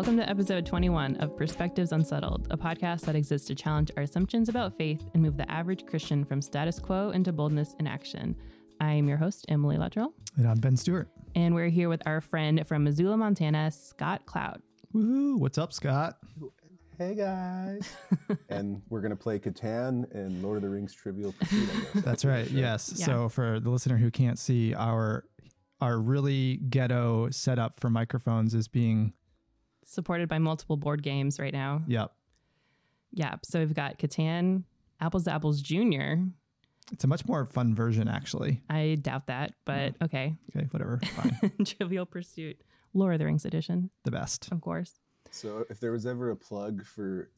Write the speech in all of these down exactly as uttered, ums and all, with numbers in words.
Welcome to episode twenty-one of Perspectives Unsettled, a podcast that exists to challenge our assumptions about faith and move the average Christian from status quo into boldness in action. I am your host, Emily Luttrell. And I'm Ben Stewart. And we're here with our friend from Missoula, Montana, Scott Cloud. Woohoo! What's up, Scott? Hey, guys. And we're going to play Catan and Lord of the Rings Trivial Pursuit, I guess. That's right, sure. Yes. Yeah. So for the listener who can't see, our our really ghetto setup for microphones is being... supported by multiple board games right now. Yep. Yep. So we've got Catan, Apples to Apples Junior. It's a much more fun version, actually. I doubt that, but yeah. okay. Okay, whatever. Fine. Trivial Pursuit, Lord of the Rings edition. The best. Of course. So if there was ever a plug for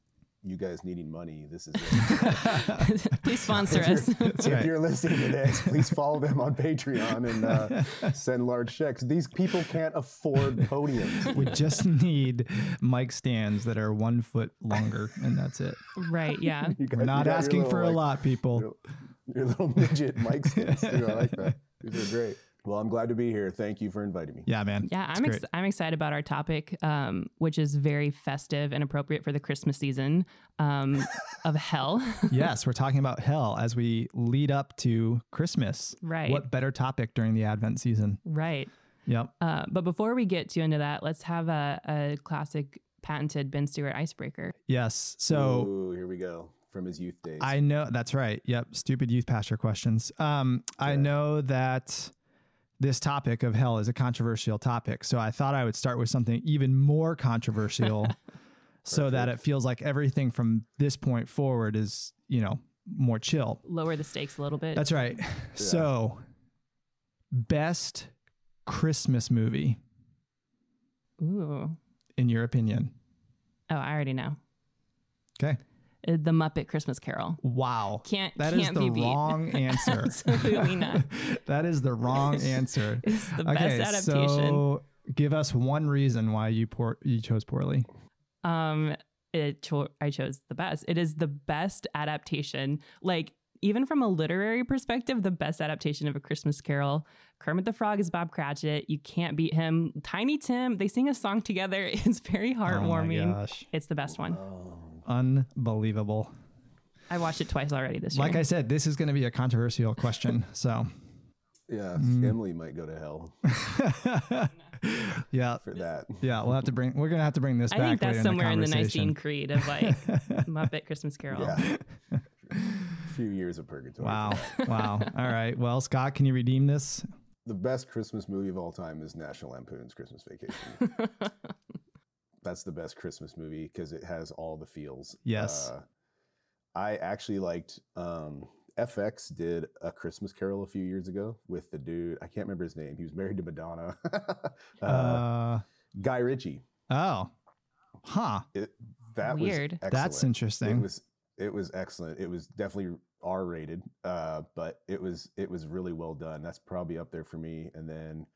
you guys needing money, this is it. Please sponsor us. If you're, That's if right. you're listening to this, please follow them on Patreon and uh, send large checks. These people can't afford podiums. We just need mic stands that are one foot longer, and that's it. Right, yeah. You guys, We're not asking little, for like, a lot, people. Your, your little midget mic stands, too. I like that. These are great. Well, I'm glad to be here. Thank you for inviting me. Yeah, man. Yeah, I'm ex- I'm excited about our topic, um, which is very festive and appropriate for the Christmas season um, of hell. Yes, we're talking about hell as we lead up to Christmas. Right. What better topic during the Advent season? Right. Yep. Uh, but before we get too into that, let's have a, a classic patented Ben Stewart icebreaker. Yes. So Ooh, here we go. From his youth days. I know. That's right. Yep. Stupid youth pastor questions. Um, yeah. I know that... this topic of hell is a controversial topic. So I thought I would start with something even more controversial so that it feels like everything from this point forward is, you know, more chill. Lower the stakes a little bit. That's right. Yeah. So, best Christmas movie. Ooh. In your opinion. Oh, I already know. Okay. The Muppet Christmas Carol. Wow. Can't, that can't is the be wrong answer. Absolutely not. That is the wrong answer. It's the okay, best adaptation. So give us one reason why you poor, you chose poorly. Um, it cho- I chose the best. It is the best adaptation. Like, even from a literary perspective, the best adaptation of A Christmas Carol. Kermit the Frog is Bob Cratchit. You can't beat him. Tiny Tim, they sing a song together. It's very heartwarming. Oh my gosh. It's the best one. Oh. Unbelievable. I watched it twice already this year. Like I said, this is going to be a controversial question. So, yeah, mm. Emily might go to hell. yeah, for that. Yeah, we'll have to bring. We're going to have to bring this. I back think that's somewhere in the, in the Nicene Creed of like Muppet Christmas Carol. Yeah. A few years of purgatory. Wow. Wow. All right. Well, Scott, can you redeem this? The best Christmas movie of all time is National Lampoon's Christmas Vacation. That's the best Christmas movie because it has all the feels. Yes. Uh, I actually liked, um, F X did A Christmas Carol a few years ago with the dude. I can't remember his name. He was married to Madonna. uh, uh, Guy Ritchie. Oh, huh. It, that Weird. Was excellent. That's interesting. It was, it was excellent. It was definitely R rated. Uh, but it was, it was really well done. That's probably up there for me. And then,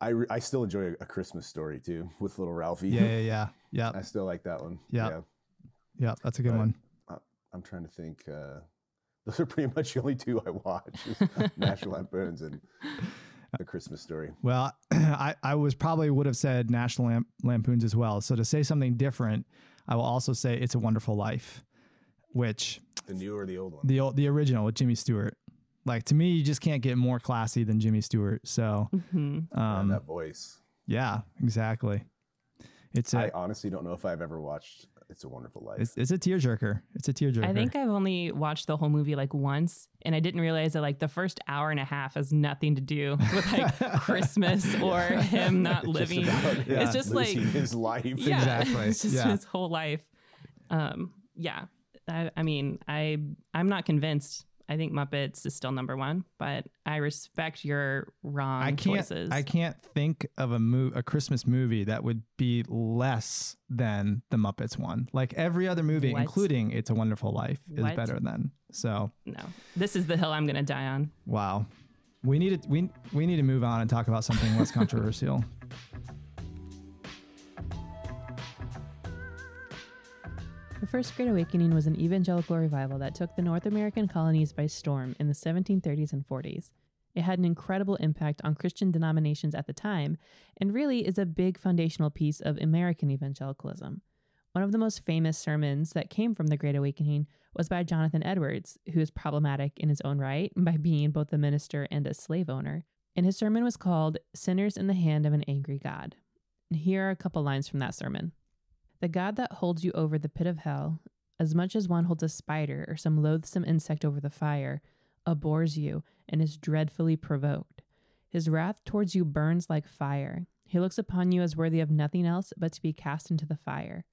I, re- I still enjoy A Christmas Story, too, with little Ralphie. Yeah, yeah, yeah. Yep. I still like that one. Yep. Yeah. Yeah, that's a good but one. I, I'm trying to think. Uh, those are pretty much the only two I watch, National Lampoon's and A Christmas Story. Well, I, I was probably would have said National Lamp- Lampoon's as well. So to say something different, I will also say It's a Wonderful Life, which... The new or the old one? The old, the original with Jimmy Stewart. Like, to me, you just can't get more classy than Jimmy Stewart. So, mm-hmm. um, and that voice. Yeah, exactly. It's. A, I honestly don't know if I've ever watched It's a Wonderful Life. It's, it's a tearjerker. It's a tearjerker. I think I've only watched the whole movie like once, and I didn't realize that like the first hour and a half has nothing to do with like Christmas or yeah. him not it's living. Just about, yeah. It's just Losing like his life. Yeah, exactly. It's just yeah. his whole life. Um, yeah. I, I mean, I I'm not convinced. I think Muppets is still number one, but I respect your wrong I can't, choices. I can't think of a mo- a Christmas movie that would be less than the Muppets one. Like every other movie, what? including It's a Wonderful Life, is what? better than. So no, this is the hill I'm going to die on. Wow, we need to we we need to move on and talk about something less controversial. The First Great Awakening was an evangelical revival that took the North American colonies by storm in the seventeen thirties and forties. It had an incredible impact on Christian denominations at the time, and really is a big foundational piece of American evangelicalism. One of the most famous sermons that came from the Great Awakening was by Jonathan Edwards, who is problematic in his own right by being both a minister and a slave owner. And his sermon was called Sinners in the Hand of an Angry God. And here are a couple lines from that sermon. The God that holds you over the pit of hell, as much as one holds a spider or some loathsome insect over the fire, abhors you and is dreadfully provoked. His wrath towards you burns like fire. He looks upon you as worthy of nothing else but to be cast into the fire.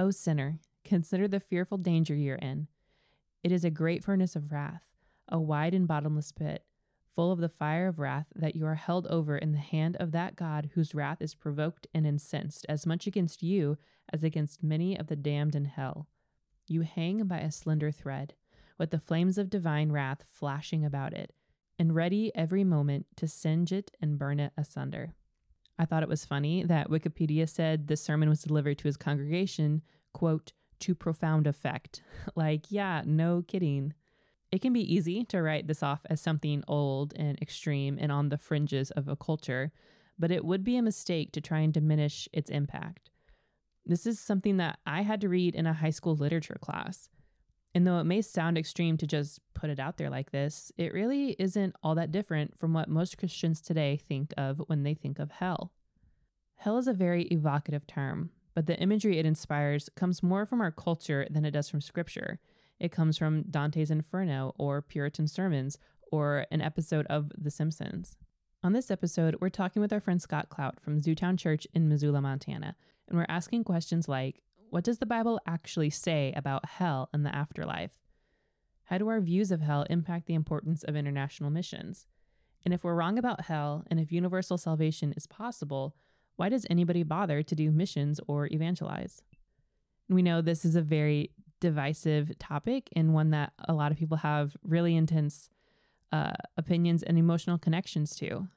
O sinner, consider the fearful danger you're in. It is a great furnace of wrath, a wide and bottomless pit, full of the fire of wrath that you are held over in the hand of that God whose wrath is provoked and incensed as much against you as against many of the damned in hell. You hang by a slender thread, with the flames of divine wrath flashing about it, and ready every moment to singe it and burn it asunder. I thought it was funny that Wikipedia said the sermon was delivered to his congregation, quote, to profound effect. Like, yeah, no kidding. It can be easy to write this off as something old and extreme and on the fringes of a culture, but it would be a mistake to try and diminish its impact. This is something that I had to read in a high school literature class. And though it may sound extreme to just put it out there like this, it really isn't all that different from what most Christians today think of when they think of hell. Hell is a very evocative term, but the imagery it inspires comes more from our culture than it does from Scripture. It comes from Dante's Inferno or Puritan sermons or an episode of The Simpsons. On this episode, we're talking with our friend Scott Cloud from Zootown Church in Missoula, Montana, and we're asking questions like, what does the Bible actually say about hell and the afterlife? How do our views of hell impact the importance of international missions? And if we're wrong about hell, and if universal salvation is possible, why does anybody bother to do missions or evangelize? We know this is a very divisive topic and one that a lot of people have really intense uh, opinions and emotional connections to.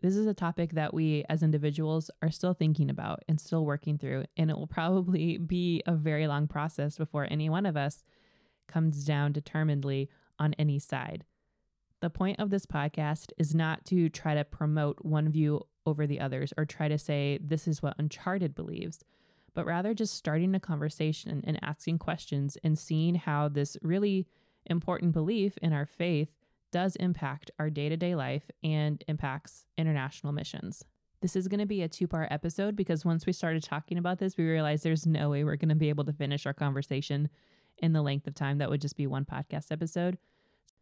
This is a topic that we as individuals are still thinking about and still working through, and it will probably be a very long process before any one of us comes down determinedly on any side. The point of this podcast is not to try to promote one view over the others or try to say this is what Uncharted believes, but rather just starting a conversation and asking questions and seeing how this really important belief in our faith does impact our day-to-day life and impacts international missions. This is going to be a two-part episode because once we started talking about this, we realized there's no way we're going to be able to finish our conversation in the length of time that would just be one podcast episode.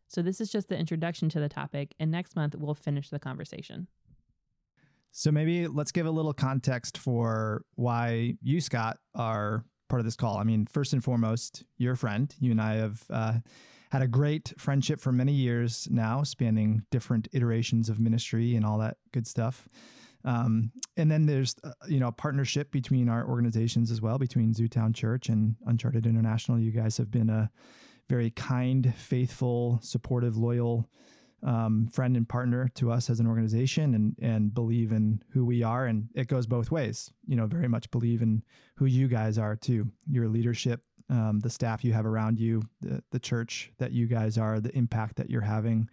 So this is just the introduction to the topic, and next month we'll finish the conversation. So maybe let's give a little context for why you, Scott, are part of this call. I mean, first and foremost, you're a friend. You and I have uh, had a great friendship for many years now, spanning different iterations of ministry and all that good stuff. Um, and then there's, uh, you know, a partnership between our organizations as well, between Zootown Church and Uncharted International. You guys have been a very kind, faithful, supportive, loyal um, friend and partner to us as an organization, and, and believe in who we are. And it goes both ways, you know, very much believe in who you guys are too, your leadership, um, the staff you have around you, the, the church that you guys are, the impact that you're having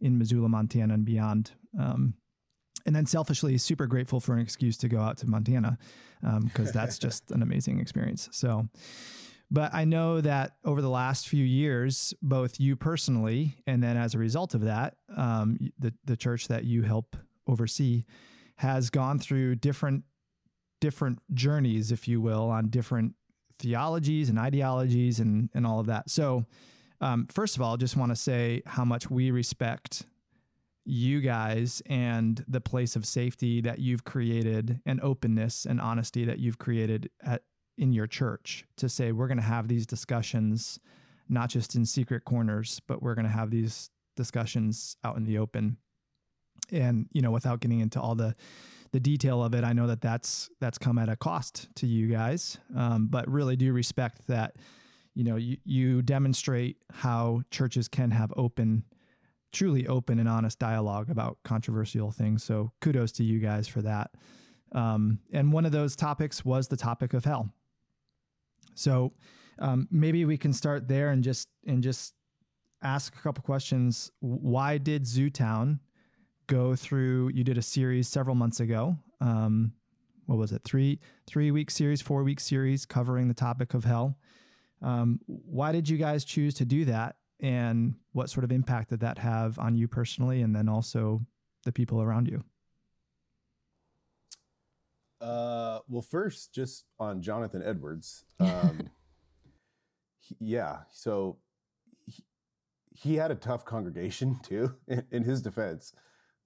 in Missoula, Montana and beyond. Um, and then selfishly super grateful for an excuse to go out to Montana. Um, cause that's just an amazing experience. So, but I know that over the last few years, both you personally, and then as a result of that, um, the, the church that you help oversee has gone through different, different journeys, if you will, on different theologies and ideologies and, and all of that. So, um, first of all, just want to say how much we respect you guys and the place of safety that you've created and openness and honesty that you've created at in your church to say, we're going to have these discussions, not just in secret corners, but we're going to have these discussions out in the open. And, you know, without getting into all the, the detail of it, I know that that's, that's come at a cost to you guys. Um, but really do respect that, you know, you, you demonstrate how churches can have open, truly open and honest dialogue about controversial things. So kudos to you guys for that. Um, and one of those topics was the topic of hell. So um, maybe we can start there and just and just ask a couple questions. Why did Zootown go through, you did a series several months ago. Um, what was it? Three, three week series, four week series covering the topic of hell. Um, why did you guys choose to do that? And what sort of impact did that have on you personally? And then also the people around you? Uh, well, first, just on Jonathan Edwards. Um, he, yeah. So he, he had a tough congregation too, in, in his defense.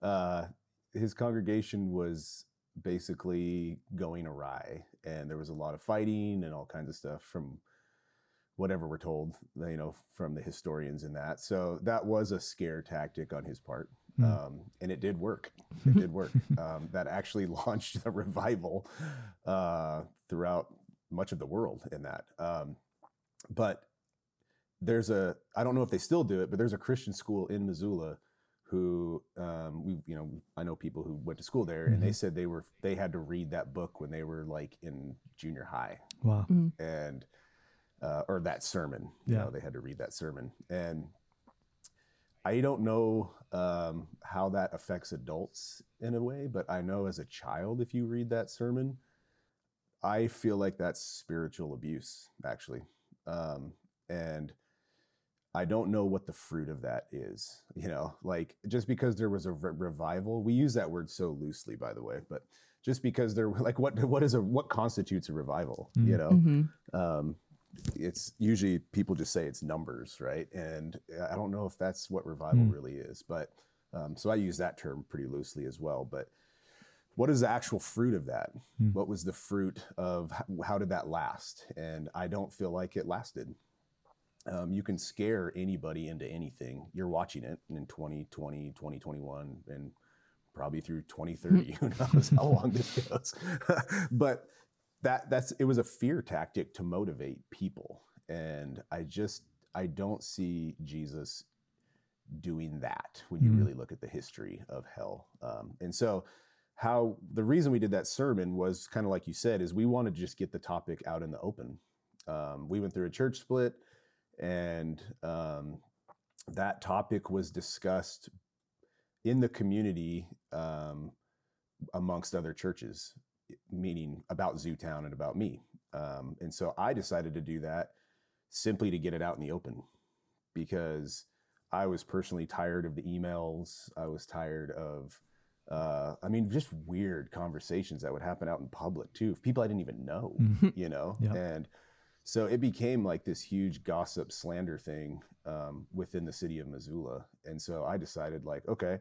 Uh, his congregation was basically going awry, and there was a lot of fighting and all kinds of stuff from whatever we're told, you know, from the historians in that. So that was a scare tactic on his part. Mm. Um, and it did work. It did work. Um, that actually launched the revival uh, throughout much of the world in that. Um, but there's a, I don't know if they still do it, but there's a Christian school in Missoula who, um, we, you know, I know people who went to school there, and mm-hmm. they said they were, they had to read that book when they were like in junior high. Wow. Mm-hmm. And Uh, or that sermon, you yeah. know, they had to read that sermon. And I don't know um, how that affects adults in a way, but I know as a child, if you read that sermon, I feel like that's spiritual abuse, actually. Um, and I don't know what the fruit of that is, you know, like just because there was a re- revival, we use that word so loosely, by the way, but just because there, like what what is a, what constitutes a revival, mm-hmm. you know? Mm-hmm. Um, it's usually people just say it's numbers, right? And I don't know if that's what revival mm. really is, but um, so I use that term pretty loosely as well. But what is the actual fruit of that? Mm. What was the fruit of how, how did that last? And I don't feel like it lasted. Um, you can scare anybody into anything. You're watching it in twenty twenty, twenty twenty-one, and probably through twenty thirty, who knows how long this goes. But That that's it was a fear tactic to motivate people, and I just I don't see Jesus doing that when you mm-hmm. really look at the history of hell. Um, and so, how the reason we did that sermon was kind of like you said, is we wanted to just get the topic out in the open. Um, we went through a church split, and um, that topic was discussed in the community um, amongst other churches. Meaning about Zootown and about me. Um, and so I decided to do that simply to get it out in the open, because I was personally tired of the emails. I was tired of, uh, I mean, just weird conversations that would happen out in public too, of people I didn't even know, mm-hmm. you know? Yep. And so it became like this huge gossip slander thing um, within the city of Missoula. And so I decided like, okay,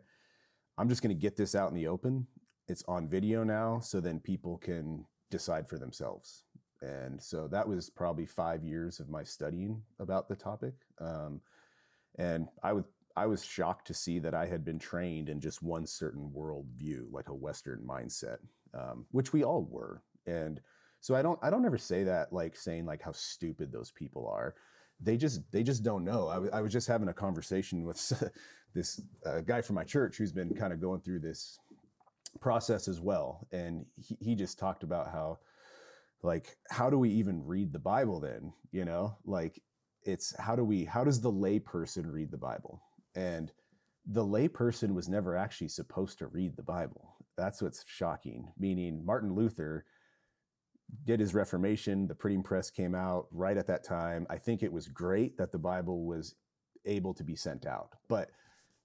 I'm just going to get this out in the open. It's on video now, so then people can decide for themselves. And so that was probably five years of my studying about the topic. Um, and I would, I was shocked to see that I had been trained in just one certain worldview, like a Western mindset, um, which we all were. And so I don't, I don't ever say that like saying like how stupid those people are. They just, they just don't know. I, w- I was just having a conversation with this uh, guy from my church who's been kind of going through this process as well, and he, he just talked about how like how do we even read the Bible then, you know, like it's how do we how does the lay person read the Bible? And the lay person was never actually supposed to read the Bible. That's what's shocking. Meaning Martin Luther did his Reformation, the printing press came out right at that time. I think it was great that the Bible was able to be sent out, but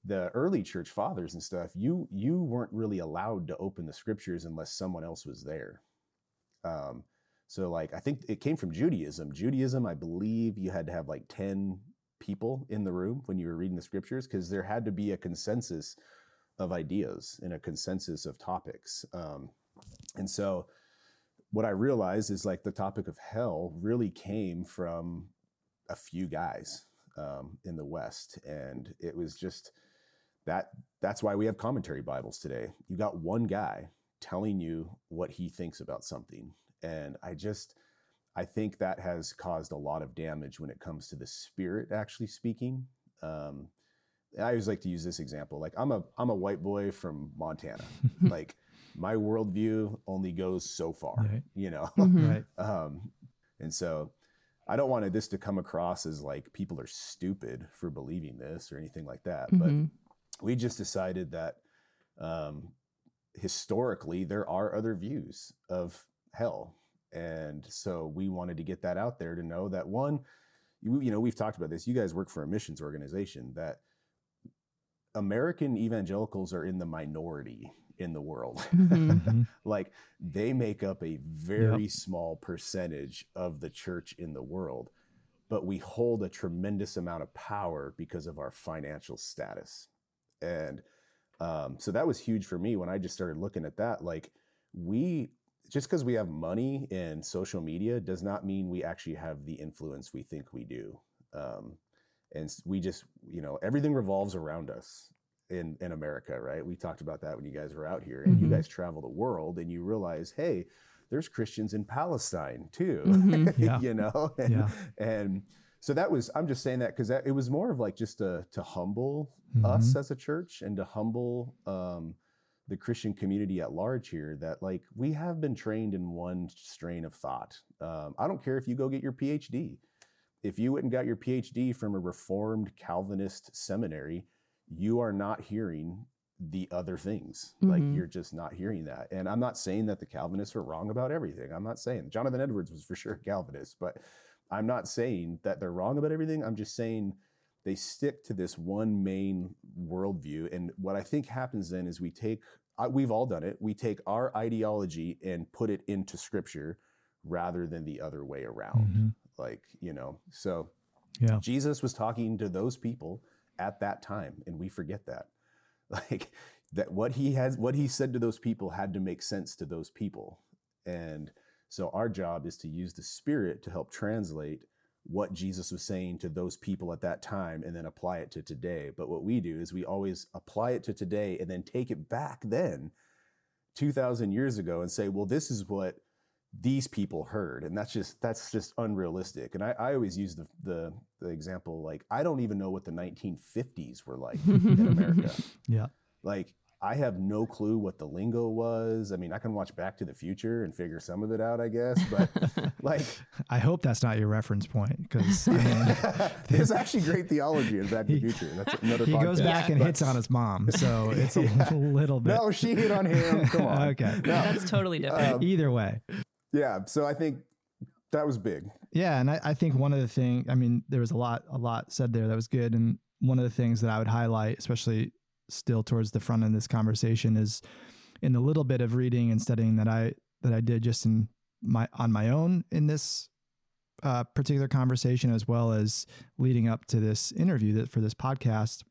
the early church fathers and stuff, you you weren't really allowed to open the scriptures unless someone else was there. Um, so like, I think it came from Judaism. Judaism, I believe you had to have like ten people in the room when you were reading the scriptures, because there had to be a consensus of ideas and a consensus of topics. Um, and so what I realized is like the topic of hell really came from a few guys um, in the West. And it was just, That that's why we have commentary Bibles today. You got one guy telling you what he thinks about something. And I just, I think that has caused a lot of damage when it comes to the spirit actually speaking. Um, I always like to use this example. Like I'm a, I'm a white boy from Montana. Like my worldview only goes so far, right. you know? Mm-hmm. Right. Um, and so I don't want this to come across as like people are stupid for believing this or anything like that, mm-hmm. but we just decided that um, historically, there are other views of hell. And so we wanted to get that out there to know that, one, you, you know, we've talked about this. You guys work for a missions organization, that American evangelicals are in the minority in the world. Mm-hmm. Like, they make up a very yep. small percentage of the church in the world, but we hold a tremendous amount of power because of our financial status. And um, so that was huge for me when I just started looking at that. Like, we, just because we have money and social media does not mean we actually have the influence we think we do. Um, and we just, you know, everything revolves around us in, in America, right? We talked about that when you guys were out here, and mm-hmm. you guys travel the world and you realize, hey, there's Christians in Palestine too, mm-hmm. yeah. you know? And, yeah. and so that was, I'm just saying that because that, it was more of like just to, to humble mm-hmm. us as a church, and to humble um, the Christian community at large here, that like we have been trained in one strain of thought. Um, I don't care if you go get your PhD. If you went and got your PhD from a Reformed Calvinist seminary, you are not hearing the other things. Mm-hmm. Like, you're just not hearing that. And I'm not saying that the Calvinists are wrong about everything. I'm not saying Jonathan Edwards was for sure a Calvinist, but I'm not saying that they're wrong about everything. I'm just saying they stick to this one main worldview. And what I think happens then is we take, we've all done it. We take our ideology and put it into scripture rather than the other way around. Mm-hmm. Like, you know, so yeah. Jesus was talking to those people at that time, and we forget that. Like, that what he has, what he said to those people had to make sense to those people. And so our job is to use the Spirit to help translate what Jesus was saying to those people at that time and then apply it to today. But what we do is we always apply it to today and then take it back then two thousand years ago and say, well, this is what these people heard. And that's just, that's just unrealistic. And I, I always use the, the the example, like, I don't even know what the nineteen fifties were like in America. Yeah. Like, I have no clue what the lingo was. I mean, I can watch Back to the Future and figure some of it out, I guess, but like, I hope that's not your reference point, because I mean, there's actually great theology in Back to the Future. That's another he podcast, goes back and but, hits on his mom, so it's a yeah. little bit. No, she hit on him. Come on. Okay, no. That's totally different. Um, Either way. Yeah, so I think that was big. Yeah, and I, I think one of the things, I mean, there was a lot, a lot said there that was good, and one of the things that I would highlight, especially still towards the front end of this conversation, is in the little bit of reading and studying that I that I did just in my on my own in this uh, particular conversation, as well as leading up to this interview that for this podcast.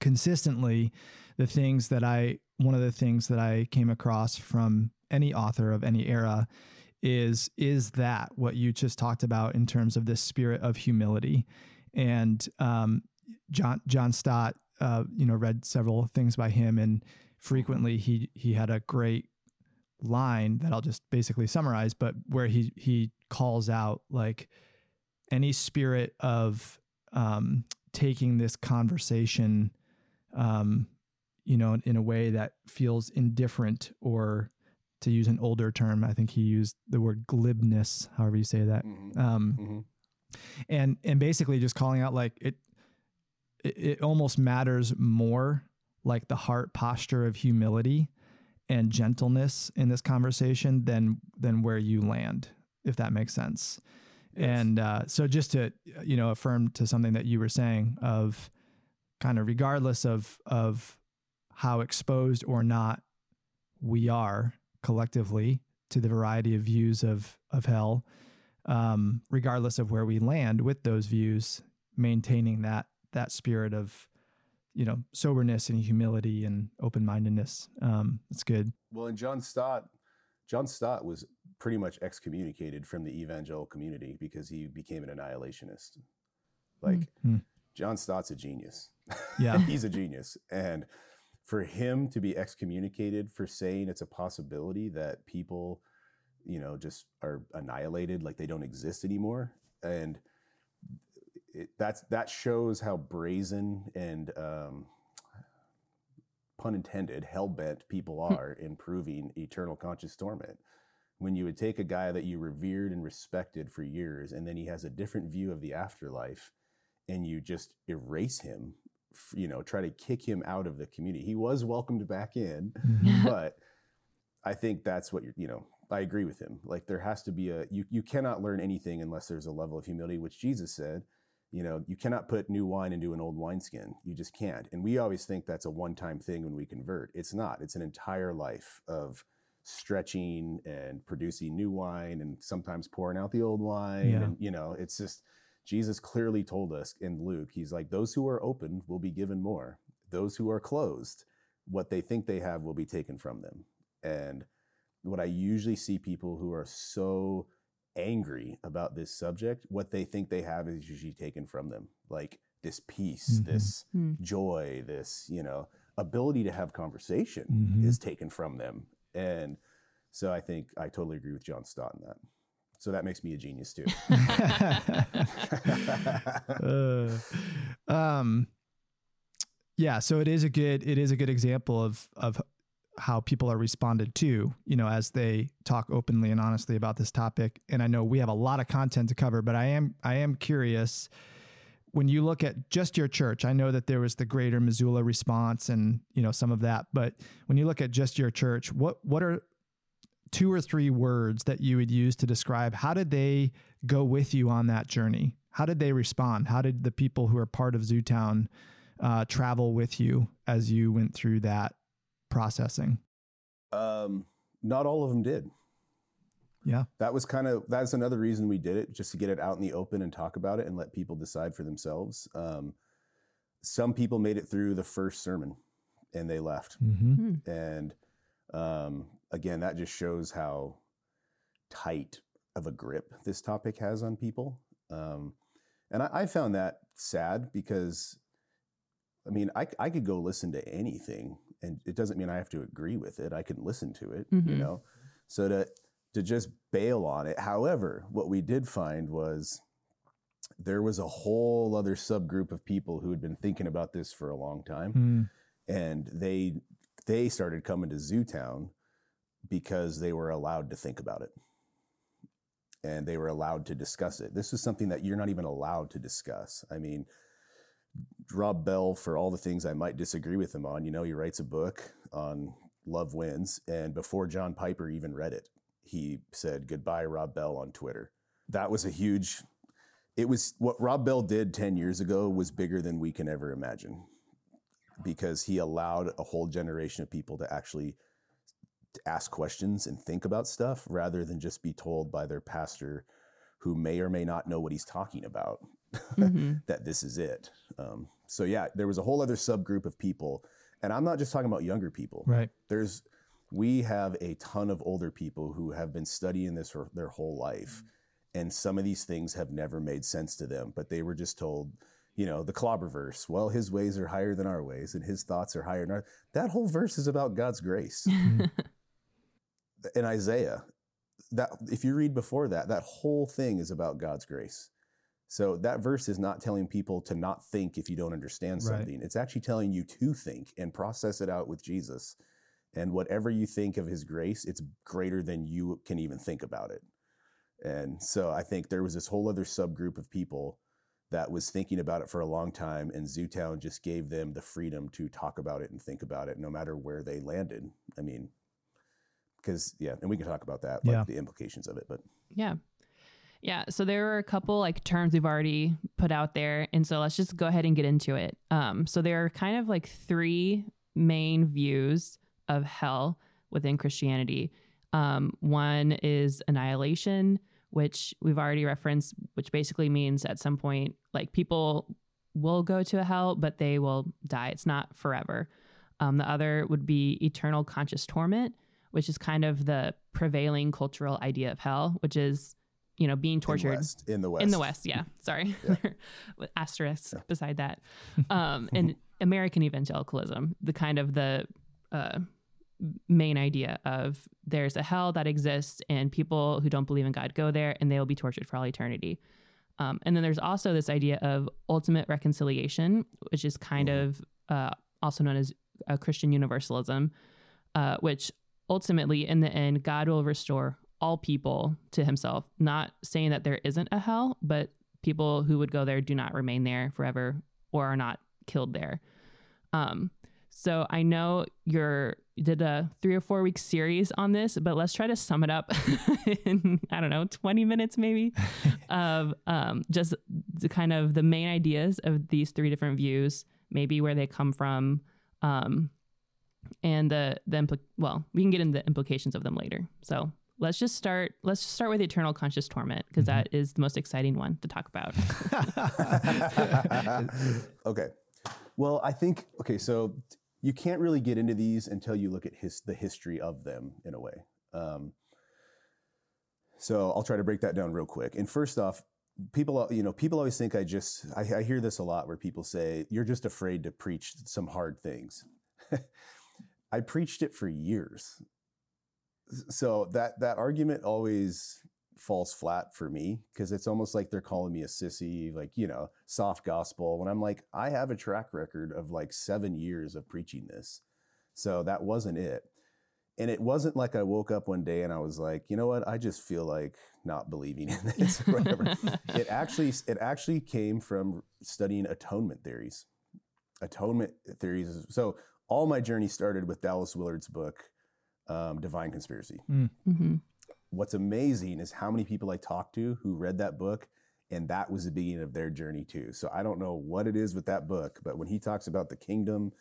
Consistently, the things that I one of the things that I came across from any author of any era is is that what you just talked about in terms of this spirit of humility. And um, John John Stott, uh, you know, read several things by him, and frequently he he had a great line that I'll just basically summarize, but where he he calls out like any spirit of um, taking this conversation, um, you know, in, in a way that feels indifferent, or to use an older term, I think he used the word glibness, however you say that. Mm-hmm. Um, mm-hmm. And, and basically just calling out like it, it, it almost matters more, like the heart posture of humility and gentleness in this conversation than, than where you land, if that makes sense. Yes. And, uh, so just to, you know, affirm to something that you were saying of kind of regardless of, of how exposed or not we are collectively to the variety of views of, of hell, um, regardless of where we land with those views, maintaining that, that spirit of, you know, soberness and humility and open-mindedness. Um, it's good. Well, and John Stott, John Stott was pretty much excommunicated from the evangelical community because he became an annihilationist. Like mm-hmm. John Stott's a genius. Yeah. He's a genius. And for him to be excommunicated for saying it's a possibility that people, you know, just are annihilated, like they don't exist anymore. And it, that's, that shows how brazen and, um, pun intended, hell-bent people are in proving eternal conscious torment. When you would take a guy that you revered and respected for years, and then he has a different view of the afterlife, and you just erase him you know, try to kick him out of the community. He was welcomed back in, but I think that's what you're, you know, I agree with him. Like there has to be a, you, you cannot learn anything unless there's a level of humility, which Jesus said, you know, you cannot put new wine into an old wineskin. You just can't. And we always think that's a one-time thing when we convert. It's not. It's an entire life of stretching and producing new wine and sometimes pouring out the old wine. Yeah. And, you know, it's just, Jesus clearly told us in Luke, he's like, those who are open will be given more. Those who are closed, what they think they have will be taken from them. And what I usually see people who are so angry about this subject, what they think they have is usually taken from them. Like this peace, mm-hmm. this mm-hmm. joy, this, you know, ability to have conversation mm-hmm. is taken from them. And so I think I totally agree with John Stott on that. So that makes me a genius too. uh, um, yeah. So it is a good, it is a good example of, of how people are responded to, you know, as they talk openly and honestly about this topic. And I know we have a lot of content to cover, but I am, I am curious when you look at just your church. I know that there was the greater Missoula response and, you know, some of that, but when you look at just your church, what, what are two or three words that you would use to describe how did they go with you on that journey? How did they respond? How did the people who are part of Zootown uh, travel with you as you went through that processing? Um, not all of them did. Yeah. That was kind of, that's another reason we did it, just to get it out in the open and talk about it and let people decide for themselves. Um, some people made it through the first sermon and they left. Mm-hmm. And um, again, that just shows how tight of a grip this topic has on people. Um, and I, I found that sad because, I mean, I, I could go listen to anything and it doesn't mean I have to agree with it. I can listen to it, mm-hmm. you know? So to, to just bail on it. However, what we did find was there was a whole other subgroup of people who had been thinking about this for a long time. Mm. And they, they started coming to Zootown because they were allowed to think about it and they were allowed to discuss it. This is something that you're not even allowed to discuss. I mean, Rob Bell, for all the things I might disagree with him on, you know, he writes a book on Love Wins. And before John Piper even read it, he said, goodbye, Rob Bell on Twitter. That was a huge, it was what Rob Bell did ten years ago was bigger than we can ever imagine because he allowed a whole generation of people to actually ask questions and think about stuff rather than just be told by their pastor who may or may not know what he's talking about. Mm-hmm. that this is it. Um, so yeah, there was a whole other subgroup of people. And I'm not just talking about younger people. Right. There's, we have a ton of older people who have been studying this for their whole life. Mm-hmm. And some of these things have never made sense to them, but they were just told, you know, the clobber verse, well, his ways are higher than our ways and his thoughts are higher than our, that whole verse is about God's grace. Mm-hmm. In Isaiah, that if you read before that, that whole thing is about God's grace. So that verse is not telling people to not think if you don't understand something. Right. It's actually telling you to think and process it out with Jesus. And whatever you think of his grace, it's greater than you can even think about it. And so I think there was this whole other subgroup of people that was thinking about it for a long time, and Zootown just gave them the freedom to talk about it and think about it no matter where they landed. I mean, because, yeah, and we can talk about that, like yeah. the implications of it, but. Yeah. Yeah. So there are a couple like terms we've already put out there. And so let's just go ahead and get into it. Um, so there are kind of like three main views of hell within Christianity. Um, one is annihilation, which we've already referenced, which basically means at some point, like people will go to hell, but they will die. It's not forever. Um, the other would be eternal conscious torment, which is kind of the prevailing cultural idea of hell, which is, you know, being tortured in, West, in the West, in the West. Yeah. Sorry. Yeah. With asterisks yeah. beside that. Um, and American evangelicalism, the kind of the, uh, main idea of there's a hell that exists and people who don't believe in God go there and they will be tortured for all eternity. Um, and then there's also this idea of ultimate reconciliation, which is kind mm-hmm. of, uh, also known as a Christian universalism, uh, which ultimately in the end, God will restore all people to himself, not saying that there isn't a hell, but people who would go there do not remain there forever or are not killed there. Um, so I know you're you did a three or four week series on this, but let's try to sum it up in, I don't know, twenty minutes maybe of um, just the kind of the main ideas of these three different views, maybe where they come from, um, and the, the impl- well, we can get into the implications of them later. So let's just start, let's just start with eternal conscious torment, because mm-hmm. that is the most exciting one to talk about. Okay. Well, I think, okay, so you can't really get into these until you look at his, the history of them in a way. Um, so I'll try to break that down real quick. And first off, people, you know, people always think I just, I, I hear this a lot where people say, you're just afraid to preach some hard things. I preached it for years. So that, that argument always falls flat for me, because it's almost like they're calling me a sissy, like, you know, soft gospel, when I'm like, I have a track record of like seven years of preaching this. So that wasn't it. And it wasn't like I woke up one day and I was like, you know what, I just feel like not believing in this or whatever. It actually, it actually came from studying atonement theories. Atonement theories. So all my journey started with Dallas Willard's book, um, Divine Conspiracy. Mm. Mm-hmm. What's amazing is how many people I talked to who read that book, and that was the beginning of their journey too. So I don't know what it is with that book, but when he talks about the kingdom,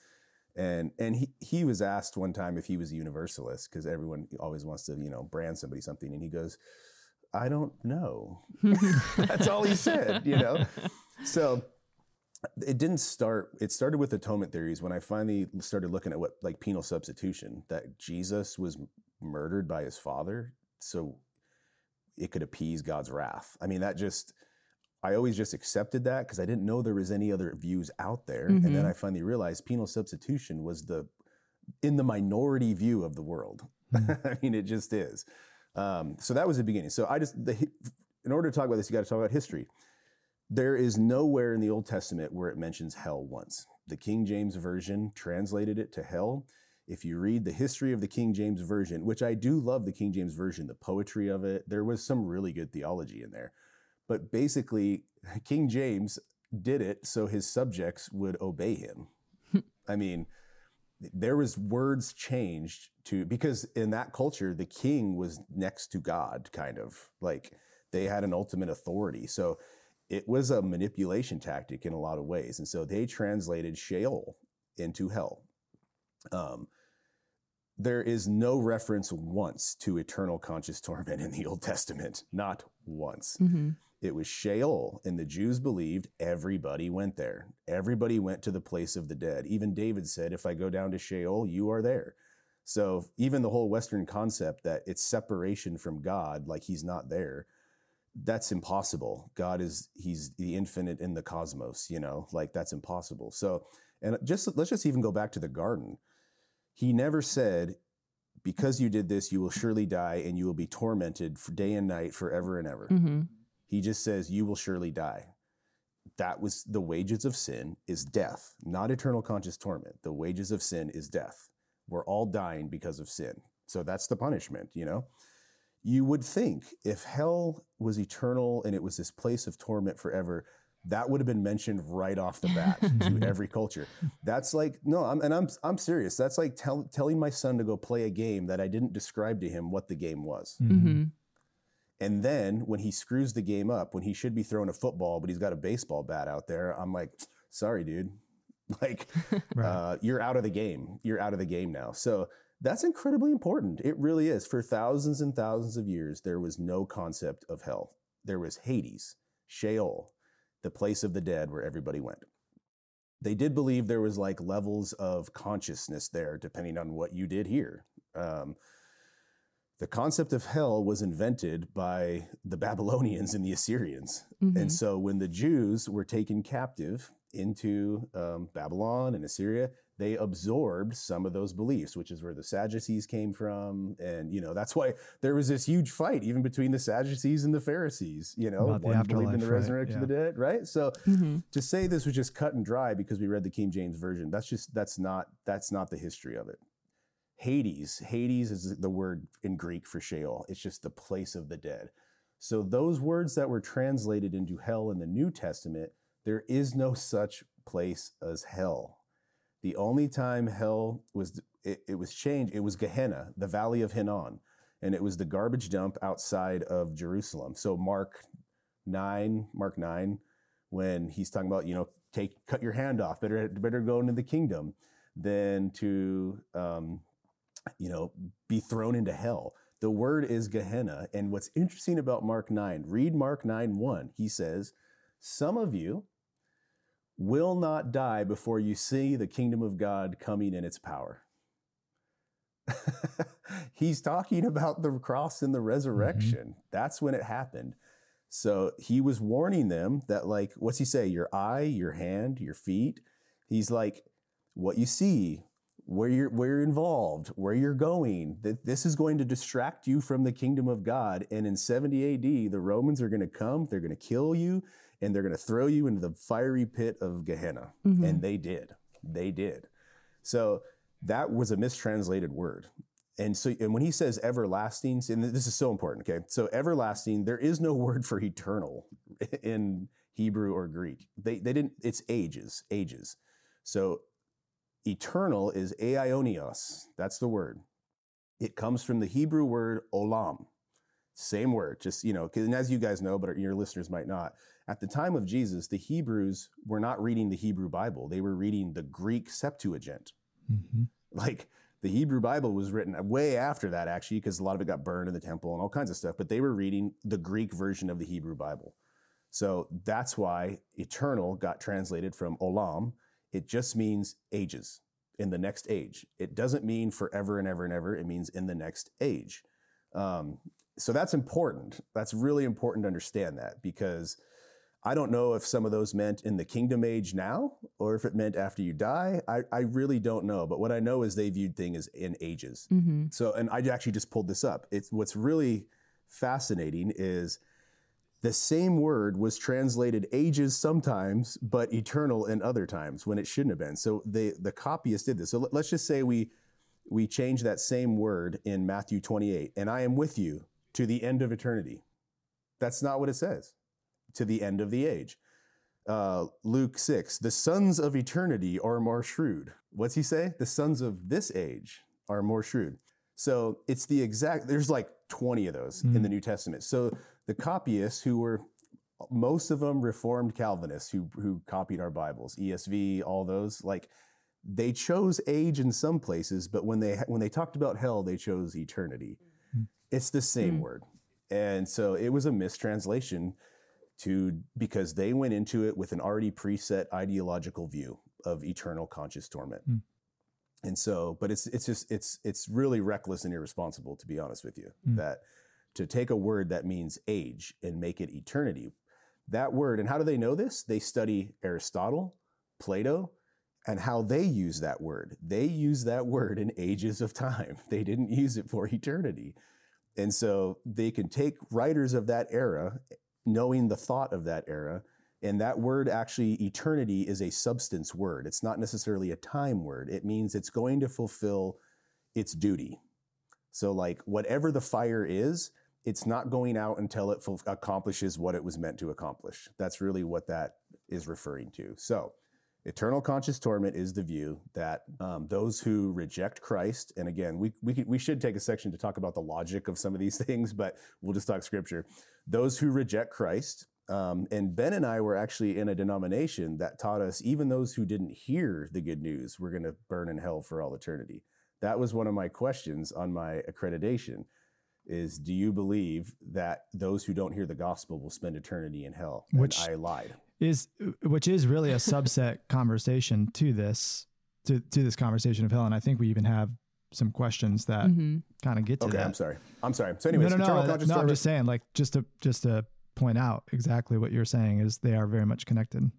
and and he, he was asked one time if he was a universalist, because everyone always wants to, you know, brand somebody something, and he goes, I don't know. That's all he said, you know? So it didn't start, it started with atonement theories when I finally started looking at what, like penal substitution, that Jesus was murdered by his father so it could appease God's wrath. I mean, that just, I always just accepted that because I didn't know there was any other views out there. Mm-hmm. And then I finally realized penal substitution was the, in the minority view of the world. Mm-hmm. I mean, it just is. Um, so that was the beginning. So I just, the, in order to talk about this, you got to talk about history. There is nowhere in the Old Testament where it mentions hell once. The King James Version translated it to hell. If you read the history of the King James Version, which I do love the King James Version, the poetry of it, there was some really good theology in there. But basically, King James did it so his subjects would obey him. I mean, there was words changed to, because in that culture, the king was next to God, kind of. Like, they had an ultimate authority. So it was a manipulation tactic in a lot of ways. And so they translated Sheol into hell. Um, there is no reference once to eternal conscious torment in the Old Testament, not once. Mm-hmm. It was Sheol, and the Jews believed everybody went there. Everybody went to the place of the dead. Even David said, if I go down to Sheol, you are there. So even the whole Western concept that it's separation from God, like he's not there, that's impossible. God is, he's the infinite in the cosmos, you know, like that's impossible. So, and just, let's just even go back to the garden. He never said, because you did this, you will surely die and you will be tormented for day and night forever and ever. Mm-hmm. He just says, you will surely die. That was the wages of sin is death, not eternal conscious torment. The wages of sin is death. We're all dying because of sin. So that's the punishment, you know? You would think if hell was eternal and it was this place of torment forever, that would have been mentioned right off the bat to every culture. That's like, no, I'm, and I'm I'm serious. That's like tell, telling my son to go play a game that I didn't describe to him what the game was. Mm-hmm. And then when he screws the game up, when he should be throwing a football, but he's got a baseball bat out there, I'm like, sorry, dude. Like, right. uh, you're out of the game. You're out of the game now. So that's incredibly important. It really is. For thousands and thousands of years, there was no concept of hell. There was Hades, Sheol, the place of the dead where everybody went. They did believe there was like levels of consciousness there, depending on what you did here. Um, the concept of hell was invented by the Babylonians and the Assyrians. Mm-hmm. And so when the Jews were taken captive into um, Babylon and Assyria, they absorbed some of those beliefs, which is where the Sadducees came from. And, you know, that's why there was this huge fight even between the Sadducees and the Pharisees, you know, one believed in the resurrection right? yeah. of the dead, right? So mm-hmm. to say this was just cut and dry because we read the King James Version, that's just, that's not, that's not the history of it. Hades, Hades is the word in Greek for Sheol. It's just the place of the dead. So those words that were translated into hell in the New Testament, there is no such place as hell. The only time hell was, it, it was changed, it was Gehenna, the Valley of Hinnom, and it was the garbage dump outside of Jerusalem. So Mark nine, Mark nine, when he's talking about, you know, take, cut your hand off, better, better go into the kingdom than to, um, you know, be thrown into hell. The word is Gehenna. And what's interesting about Mark nine, read Mark nine one, he says, some of you will not die before you see the kingdom of God coming in its power. He's talking about the cross and the resurrection. Mm-hmm. That's when it happened. So he was warning them that, like, what's he say? Your eye, your hand, your feet. He's like, what you see, where you're, where you're involved, where you're going, that this is going to distract you from the kingdom of God. And in seventy A D, the Romans are going to come, they're going to kill you, and they're going to throw you into the fiery pit of Gehenna. Mm-hmm. And they did. They did. So that was a mistranslated word. And so, and when he says everlasting, and this is so important, okay? So everlasting, there is no word for eternal in Hebrew or Greek. They they didn't, it's ages, ages. So eternal is aionios. That's the word. It comes from the Hebrew word olam. Same word, just, you know, and as you guys know, but your listeners might not, at the time of Jesus, the Hebrews were not reading the Hebrew Bible. They were reading the Greek Septuagint. Mm-hmm. Like, the Hebrew Bible was written way after that, actually, because a lot of it got burned in the temple and all kinds of stuff, but they were reading the Greek version of the Hebrew Bible. So that's why eternal got translated from olam. It just means ages, in the next age. It doesn't mean forever and ever and ever. It means in the next age. Um, so that's important. That's really important to understand that, because I don't know if some of those meant in the kingdom age now, or if it meant after you die. I, I really don't know. But what I know is they viewed things in ages. Mm-hmm. So, and I actually just pulled this up. It's what's really fascinating is the same word was translated ages sometimes, but eternal in other times when it shouldn't have been. So the, the copyists did this. So let's just say we, we changed that same word in Matthew twenty-eight, and I am with you to the end of eternity. That's not what it says. To the end of the age. Uh, Luke six, the sons of eternity are more shrewd. What's he say? The sons of this age are more shrewd. So it's the exact, there's like twenty of those mm. in the New Testament. So the copyists, who were, most of them Reformed Calvinists who, who copied our Bibles, E S V, all those, like, they chose age in some places, but when they when they talked about hell, they chose eternity. Mm. It's the same mm. word. And so it was a mistranslation, to because they went into it with an already preset ideological view of eternal conscious torment. Mm. And so, but it's it's just, it's it's really reckless and irresponsible, to be honest with you, mm. that to take a word that means age and make it eternity. That word, and how do they know this? They study Aristotle, Plato, and how they use that word. They use that word in ages of time. They didn't use it for eternity. And so they can take writers of that era, knowing the thought of that era, and that word actually, eternity, is a substance word. It's not necessarily a time word. It means it's going to fulfill its duty. So, like, whatever the fire is, it's not going out until it ful- accomplishes what it was meant to accomplish. That's really what that is referring to. So eternal conscious torment is the view that um, those who reject Christ, and again, we we we should take a section to talk about the logic of some of these things, but we'll just talk scripture. Those who reject Christ, um, and Ben and I were actually in a denomination that taught us even those who didn't hear the good news were going to burn in hell for all eternity. That was one of my questions on my accreditation, is do you believe that those who don't hear the gospel will spend eternity in hell? Which, and I lied. Is which is really a subset conversation to this to, to this conversation of hell, and I think we even have some questions that mm-hmm. kind of get to okay, that. I'm sorry. I'm sorry. So anyways, no, no, no, no, no I'm just saying, like, just to just to point out exactly what you're saying is they are very much connected.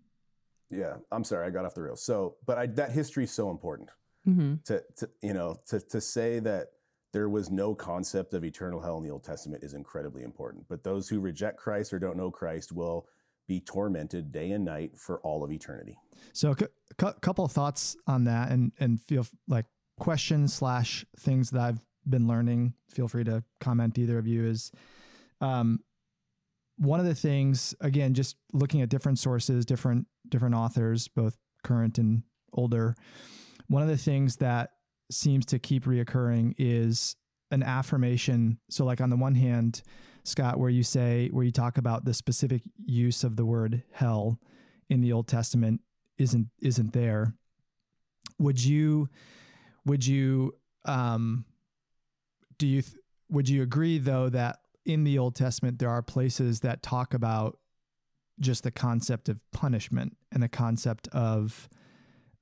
Yeah, I'm sorry, I got off the rails. So, but I, that history is so important mm-hmm. to, to you know to to say that there was no concept of eternal hell in the Old Testament is incredibly important. But those who reject Christ or don't know Christ will be tormented day and night for all of eternity. So a cu- couple of thoughts on that, and, and feel f- like questions slash things that I've been learning, feel free to comment, either of you, is um, one of the things, again, just looking at different sources, different, different authors, both current and older, one of the things that seems to keep reoccurring is an affirmation. So like on the one hand, Scott, where you say, where you talk about the specific use of the word hell in the Old Testament isn't, isn't there. Would you, would you, um, do you, th- would you agree though, that in the Old Testament, there are places that talk about just the concept of punishment and the concept of,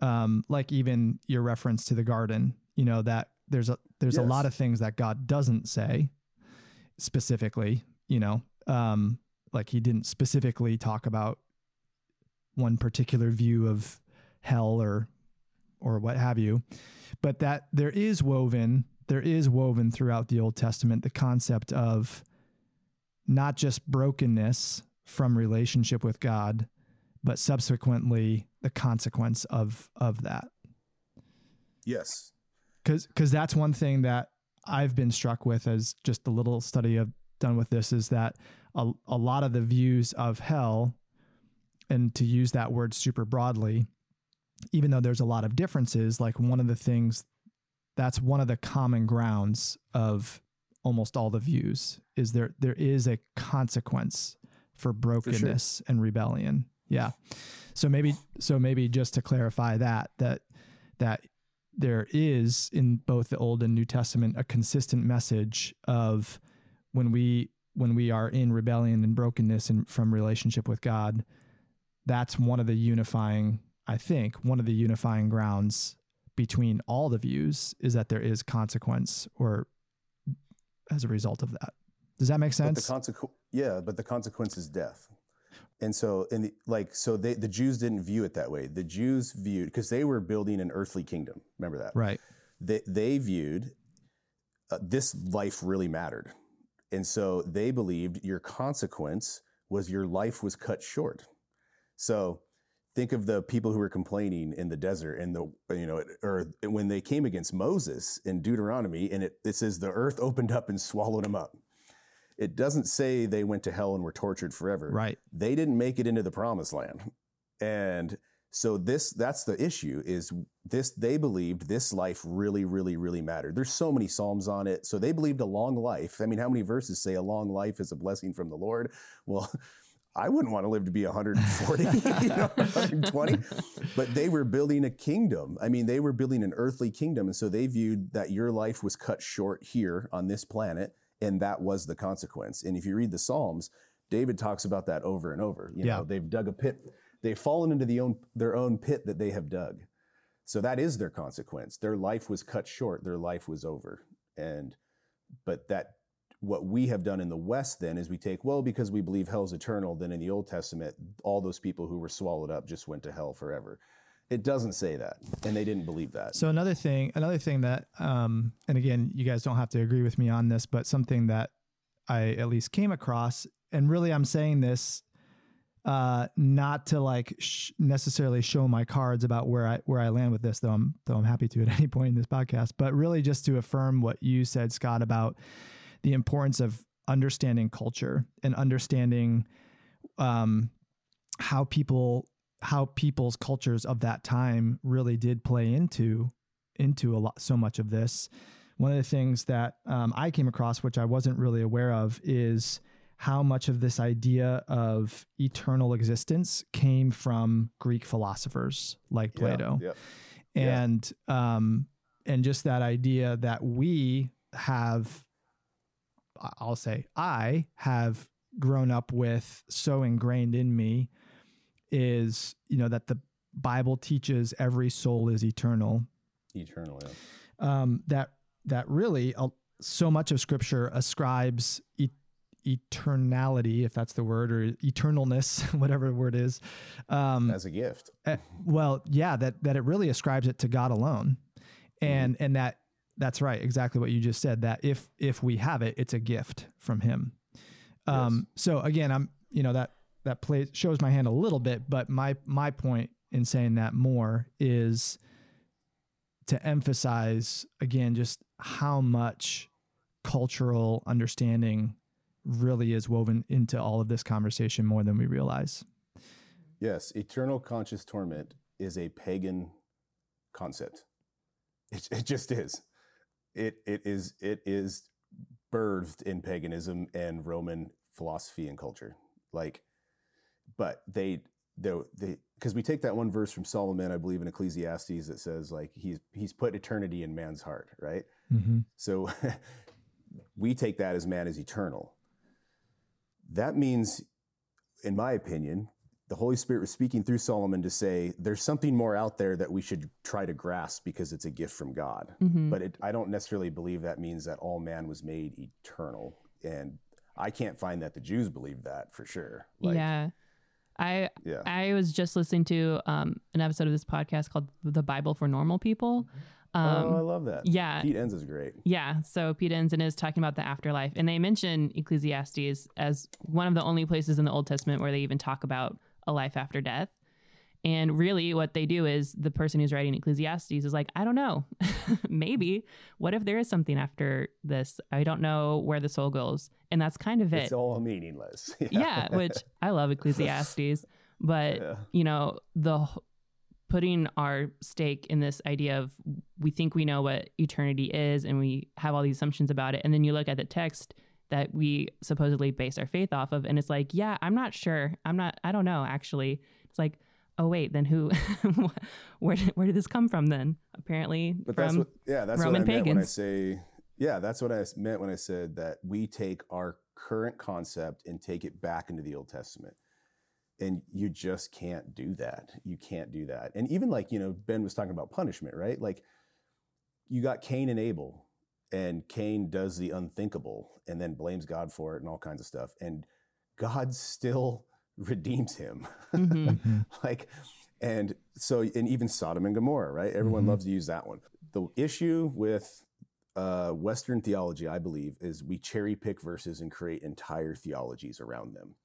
um, like even your reference to the garden, you know, that there's a, there's yes. a lot of things that God doesn't say specifically, you know, um, like he didn't specifically talk about one particular view of hell or, or what have you, but that there is woven, there is woven throughout the Old Testament, the concept of not just brokenness from relationship with God, but subsequently the consequence of, of that. Yes. Cause, cause that's one thing that I've been struck with as just the little study I've done with this is that a, a lot of the views of hell, and to use that word super broadly, even though there's a lot of differences, like one of the things that's one of the common grounds of almost all the views is there, there is a consequence for brokenness for sure. and rebellion. Yeah. So maybe, so maybe just to clarify that, that, that there is in both the Old and New Testament, a consistent message of when we, when we are in rebellion and brokenness and from relationship with God, that's one of the unifying I think one of the unifying grounds between all the views is that there is consequence or as a result of that. Does that make sense? But the consequ- yeah. But the consequence is death. And so in the, like, so they, the Jews didn't view it that way. The Jews viewed, cause they were building an earthly kingdom. Remember that? Right. They, they viewed uh, this life really mattered. And so they believed your consequence was your life was cut short. So think of the people who were complaining in the desert and the, you know, or when they came against Moses in Deuteronomy and it, it says the earth opened up and swallowed them up. It doesn't say they went to hell and were tortured forever. Right. They didn't make it into the promised land. And so this, that's the issue is this, they believed this life really, really, really mattered. There's so many Psalms on it. So they believed a long life. I mean, how many verses say a long life is a blessing from the Lord? Well, I wouldn't want to live to be one hundred forty, you know, one hundred twenty, but they were building a kingdom. I mean, they were building an earthly kingdom. And so they viewed that your life was cut short here on this planet. And that was the consequence. And if you read the Psalms, David talks about that over and over. You yeah. know, they've dug a pit. They've fallen into the own, their own pit that they have dug. So that is their consequence. Their life was cut short. Their life was over. And, but that, what we have done in the West then is we take, well, because we believe hell's eternal, then in the Old Testament, all those people who were swallowed up just went to hell forever. It doesn't say that. And they didn't believe that. So another thing, another thing that, um, and again, you guys don't have to agree with me on this, but something that I at least came across, and really I'm saying this, uh, not to like sh- necessarily show my cards about where I, where I land with this, though I'm, though I'm happy to at any point in this podcast, but really just to affirm what you said, Scott, about the importance of understanding culture and understanding um, how people, how people's cultures of that time really did play into, into a lot, so much of this. One of the things that um, I came across, which I wasn't really aware of, is how much of this idea of eternal existence came from Greek philosophers like Plato. Yeah, yeah, and, yeah. Um, and just that idea that we have, I'll say I have grown up with so ingrained in me is, you know, that the Bible teaches every soul is eternal. Eternal. Yeah. Um, that, that really uh, so much of scripture ascribes e- eternality, if that's the word, or eternalness, whatever the word is, um, as a gift. uh, well, yeah, that, that it really ascribes it to God alone. And, mm-hmm. and that, That's right. Exactly what you just said, that if, if we have it, it's a gift from him. Um, yes. So again, I'm, you know, that, that plays, shows my hand a little bit, but my, my point in saying that more is to emphasize again, just how much cultural understanding really is woven into all of this conversation more than we realize. Yes. Eternal conscious torment is a pagan concept. It, it just is. It it is it is birthed in paganism and Roman philosophy and culture. Like, but they they they because we take that one verse from Solomon, I believe in Ecclesiastes, that says like he's he's put eternity in man's heart, right? Mm-hmm. So we take that as man is eternal. That means, in my opinion, the Holy Spirit was speaking through Solomon to say, there's something more out there that we should try to grasp because it's a gift from God. Mm-hmm. But it, I don't necessarily believe that means that all man was made eternal. And I can't find that the Jews believe that for sure. Like, yeah. I yeah. I was just listening to um, an episode of this podcast called The Bible for Normal People. Um, oh, I love that. Yeah. Pete Enns is great. Yeah. So Pete Enns is talking about the afterlife. And they mention Ecclesiastes as one of the only places in the Old Testament where they even talk about a life after death. And really what they do is the person who's writing Ecclesiastes is like, I don't know, maybe, what if there is something after this? I don't know where the soul goes. And that's kind of it. It's all meaningless. Yeah. yeah which I love Ecclesiastes, but yeah. you know, the putting our stake in this idea of, we think we know what eternity is and we have all these assumptions about it. And then you look at the text that we supposedly base our faith off of. And it's like, yeah, I'm not sure. I'm not, I don't know, actually. It's like, oh wait, then who, where, did, where did this come from then? Apparently but from that's what, yeah, that's Roman what I pagans. Meant when I say, yeah, that's what I meant when I said that we take our current concept and take it back into the Old Testament. And you just can't do that. You can't do that. And even like, you know, Ben was talking about punishment, right? Like you got Cain and Abel. And Cain does the unthinkable and then blames God for it and all kinds of stuff. And God still redeems him. Mm-hmm. like, and so, and even Sodom and Gomorrah, right? Everyone mm-hmm. loves to use that one. The issue with uh, Western theology, I believe, is we cherry pick verses and create entire theologies around them.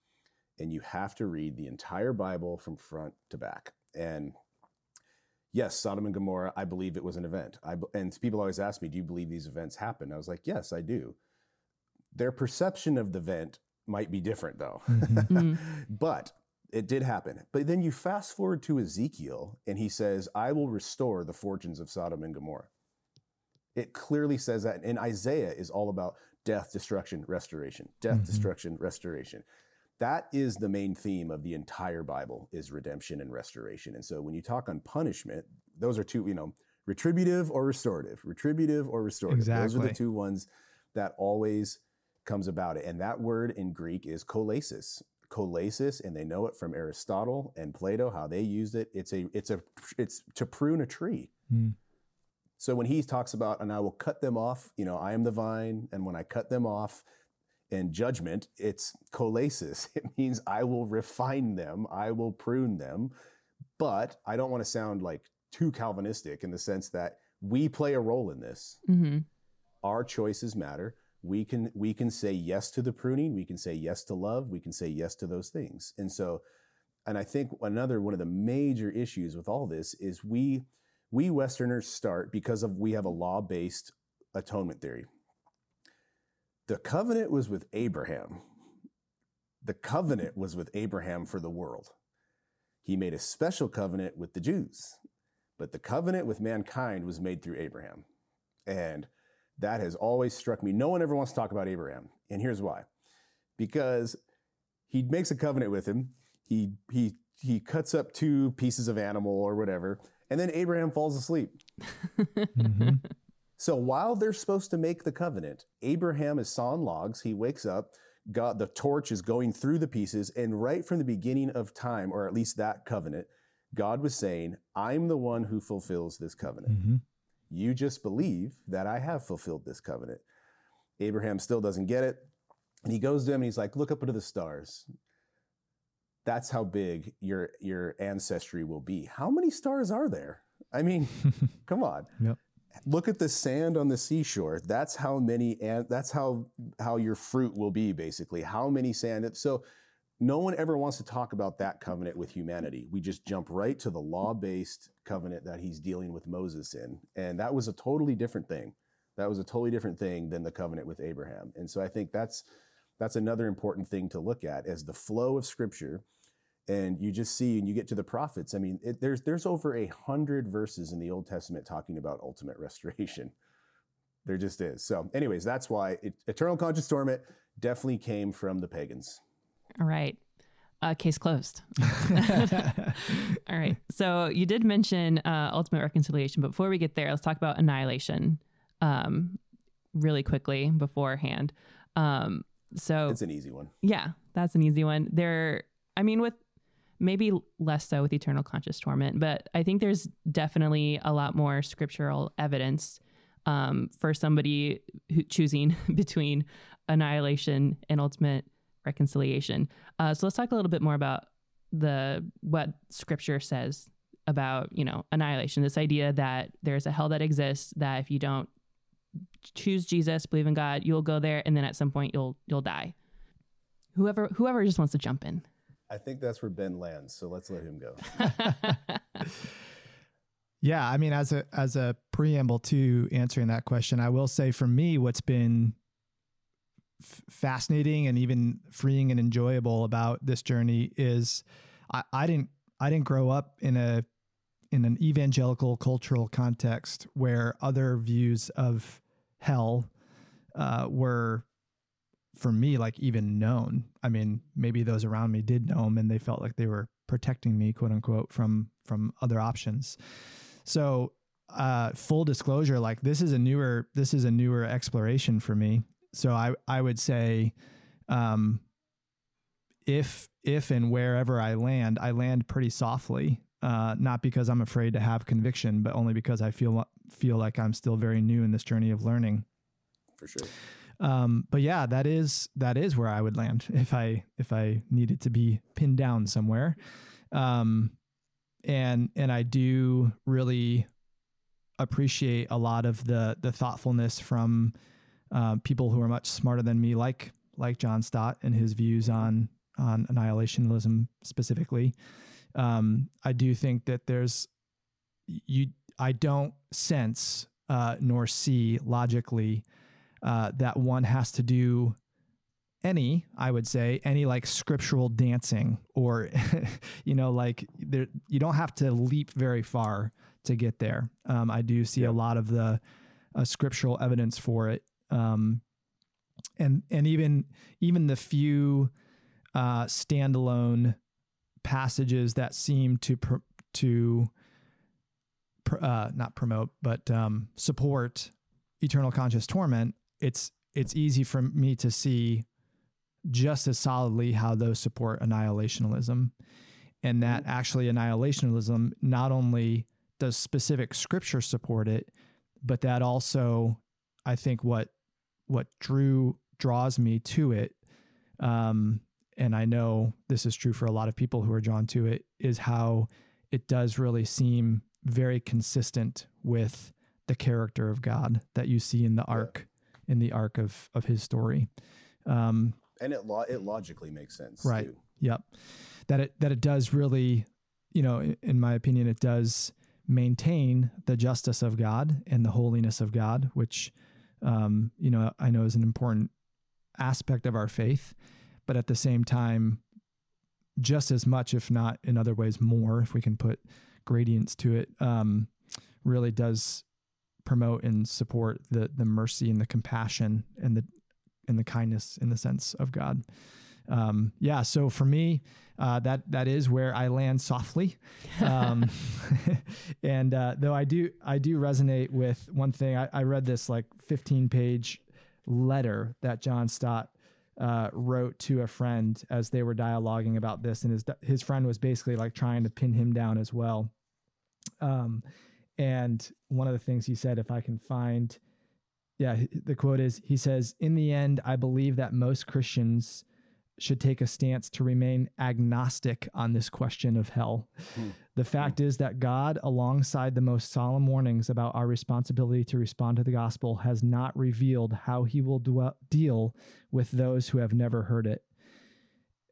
And you have to read the entire Bible from front to back. And yes, Sodom and Gomorrah, I believe it was an event. I, and people always ask me, do you believe these events happened? I was like, yes, I do. Their perception of the event might be different though, mm-hmm. but it did happen. But then you fast forward to Ezekiel and he says, I will restore the fortunes of Sodom and Gomorrah. It clearly says that. And Isaiah is all about death, destruction, restoration, death, mm-hmm. destruction, restoration. That is the main theme of the entire Bible, is redemption and restoration. And so when you talk on punishment, those are two, you know, retributive or restorative, retributive or restorative. Exactly. Those are the two ones that always comes about it. And that word in Greek is kolesis, kolesis. And they know it from Aristotle and Plato, how they used it. It's a, it's a, it's to prune a tree. Mm. So when he talks about, and I will cut them off, you know, I am the vine. And when I cut them off, and judgment, it's kolesis. It means I will refine them, I will prune them. But I don't want to sound like too Calvinistic in the sense that we play a role in this. Mm-hmm. Our choices matter. We can we can say yes to the pruning. We can say yes to love. We can say yes to those things. And so, and I think another one of the major issues with all this is we we Westerners start because of we have a law-based atonement theory. The covenant was with Abraham. The covenant was with Abraham for the world. He made a special covenant with the Jews, but the covenant with mankind was made through Abraham. And that has always struck me. No one ever wants to talk about Abraham. And here's why. Because he makes a covenant with him. He, he, he cuts up two pieces of animal or whatever, and then Abraham falls asleep. mm-hmm. So while they're supposed to make the covenant, Abraham is sawing logs. He wakes up, God, the torch is going through the pieces. And right from the beginning of time, or at least that covenant, God was saying, I'm the one who fulfills this covenant. Mm-hmm. You just believe that I have fulfilled this covenant. Abraham still doesn't get it. And he goes to him and he's like, look up into the stars. That's how big your, your ancestry will be. How many stars are there? I mean, come on. Yep. Look at the sand on the seashore. That's how many, and that's how how your fruit will be, basically. How many sand? So no one ever wants to talk about that covenant with humanity. We just jump right to the law-based covenant that he's dealing with Moses in. And that was a totally different thing. That was a totally different thing than the covenant with Abraham. And so I think that's that's another important thing to look at, as the flow of Scripture And you just see, and you get to the prophets. I mean, it, there's there's over a hundred verses in the Old Testament talking about ultimate restoration. There just is. So anyways, that's why it, eternal conscious torment definitely came from the pagans. All right. Uh, case closed. All right. So you did mention uh, ultimate reconciliation. But before we get there, let's talk about annihilation um, really quickly beforehand. Um, so it's an easy one. Yeah, that's an easy one. There, I mean, with maybe less so with eternal conscious torment, but I think there's definitely a lot more scriptural evidence um, for somebody who, choosing between annihilation and ultimate reconciliation. Uh, so let's talk a little bit more about the what Scripture says about, you know, annihilation. This idea that there's a hell that exists, that if you don't choose Jesus, believe in God, you'll go there, and then at some point you'll you'll die. Whoever whoever just wants to jump in. I think that's where Ben lands, so let's let him go. Yeah, I mean, as a as a preamble to answering that question, I will say for me, what's been f- fascinating and even freeing and enjoyable about this journey is I, I didn't I didn't grow up in a in an evangelical cultural context where other views of hell uh, were, for me, like even known. I mean, maybe those around me did know them and they felt like they were protecting me, quote unquote, from, from other options. So, uh, full disclosure, like this is a newer, this is a newer exploration for me. So I, I would say, um, if, if, and wherever I land, I land pretty softly, uh, not because I'm afraid to have conviction, but only because I feel, feel like I'm still very new in this journey of learning. For sure. Um, but yeah, that is, that is where I would land if I, if I needed to be pinned down somewhere. Um, and, and I do really appreciate a lot of the, the thoughtfulness from, um, uh, people who are much smarter than me, like, like John Stott and his views on, on annihilationism specifically. Um, I do think that there's, you, I don't sense, uh, nor see logically, Uh, that one has to do any, I would say, any like scriptural dancing or, you know, like there, you don't have to leap very far to get there. Um, I do see yeah. a lot of the uh, scriptural evidence for it. Um, and, and even, even the few uh, standalone passages that seem to, pr- to pr- uh, not promote, but um, support eternal conscious torment, it's it's easy for me to see just as solidly how those support annihilationism, and that actually annihilationism not only does specific scripture support it, but that also, I think what what drew draws me to it, um, and I know this is true for a lot of people who are drawn to it, is how it does really seem very consistent with the character of God that you see in the arc, yeah. in the arc of, of his story. Um, and it lo- it logically makes sense. Right. Too. Yep. That it, that it does really, you know, in, in my opinion, it does maintain the justice of God and the holiness of God, which, um, you know, I know is an important aspect of our faith, but at the same time, just as much, if not in other ways, more, if we can put gradients to it, um, really does promote and support the the mercy and the compassion and the and the kindness in the sense of God. Um, yeah, so for me, uh, that that is where I land softly. Um, and uh, though I do I do resonate with one thing. I, I read this like fifteen page letter that John Stott uh, wrote to a friend as they were dialoguing about this, and his his friend was basically like trying to pin him down as well. Um, And one of the things he said, if I can find, yeah, the quote is, he says, "In the end, I believe that most Christians should take a stance to remain agnostic on this question of hell. Mm. The fact mm. is that God, alongside the most solemn warnings about our responsibility to respond to the gospel, has not revealed how he will dwell, deal with those who have never heard it.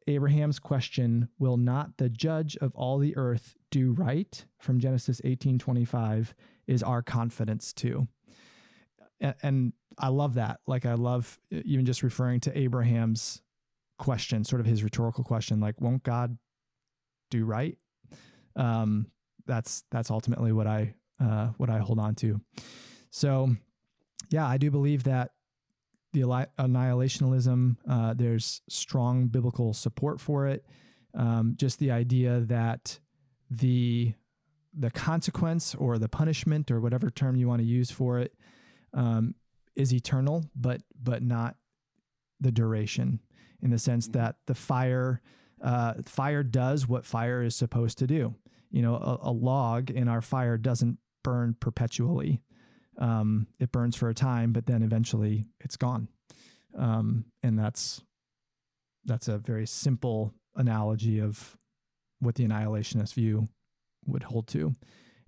Abraham's question, 'Will not the judge of all the earth do right?' from Genesis eighteen twenty-five is our confidence too." And I love that. Like I love even just referring to Abraham's question, sort of his rhetorical question, like, won't God do right. Um, that's, that's ultimately what I, uh, what I hold on to. So yeah, I do believe that the annihilationism, uh, there's strong biblical support for it. Um, just the idea that the, the consequence or the punishment or whatever term you want to use for it, um, is eternal, but, but not the duration, in the sense that the fire, uh, fire does what fire is supposed to do. You know, a, a log in our fire doesn't burn perpetually. Um, it burns for a time, but then eventually it's gone. Um, and that's, that's a very simple analogy of what the annihilationist view would hold to,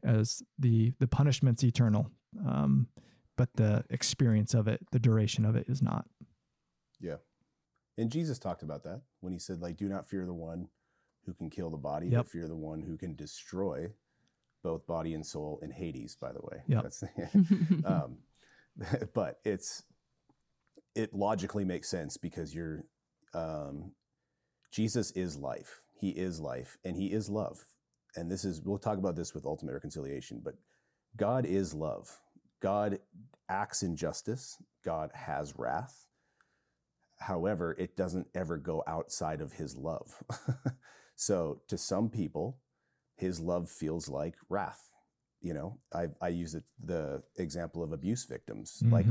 as the, the punishment's eternal. Um, but the experience of it, the duration of it, is not. Yeah. And Jesus talked about that when he said, like, do not fear the one who can kill the body, yep. but fear the one who can destroy both body and soul in Hades, by the way. Yep. That's, um, but it's, it logically makes sense, because you're, um, Jesus is life. He is life, and he is love. And this is, we'll talk about this with ultimate reconciliation, but God is love. God acts in justice. God has wrath. However, it doesn't ever go outside of his love. So to some people, his love feels like wrath. You know, I, I use it, the example of abuse victims. Mm-hmm. Like,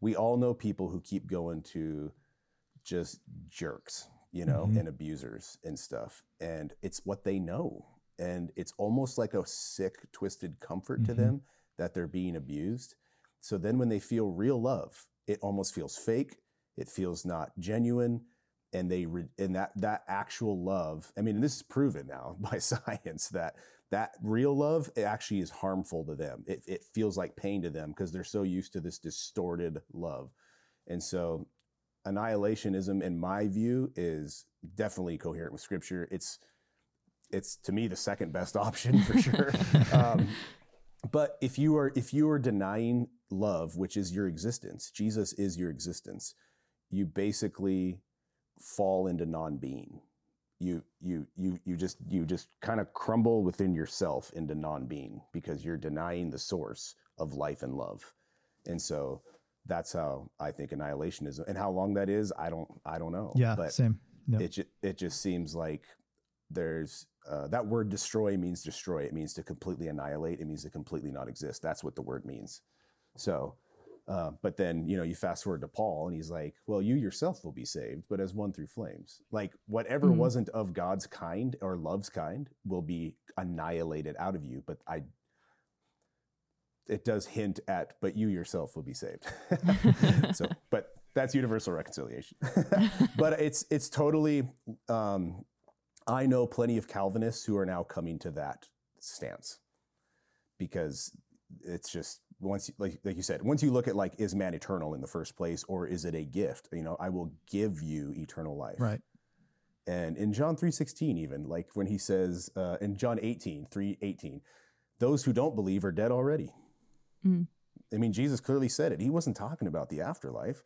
we all know people who keep going to just jerks, you know, mm-hmm. and abusers and stuff. And it's what they know. And it's almost like a sick, twisted comfort mm-hmm. to them that they're being abused. So then when they feel real love, it almost feels fake. It feels not genuine, and they re- and that that actual love. I mean, and this is proven now by science that that real love, it actually is harmful to them. It it feels like pain to them, because they're so used to this distorted love. And so, annihilationism, in my view, is definitely coherent with Scripture. It's it's to me the second best option for sure. um, but if you are if you are denying love, which is your existence, Jesus is your existence, you basically fall into non-being. You you you you just you just kind of crumble within yourself into non-being, because you're denying the source of life and love. And so that's how I think annihilationism, and how long that is, I don't I don't know. Yeah, but same. Yep. It ju- it just seems like there's uh, that word destroy means destroy. It means to completely annihilate. It means to completely not exist. That's what the word means. So. Uh, but then, you know, you fast forward to Paul, and he's like, well, you yourself will be saved, but as one through flames. Like, whatever mm-hmm. wasn't of God's kind or love's kind will be annihilated out of you. But I, it does hint at, but you yourself will be saved. So, but that's universal reconciliation. But it's, it's totally, um, I know plenty of Calvinists who are now coming to that stance, because it's just, once, like like you said, once you look at, like, is man eternal in the first place, or is it a gift? You know, I will give you eternal life. Right. And in John three sixteen, even, like, when he says, uh, in John eighteen, three eighteen, those who don't believe are dead already. Mm. I mean, Jesus clearly said it. He wasn't talking about the afterlife.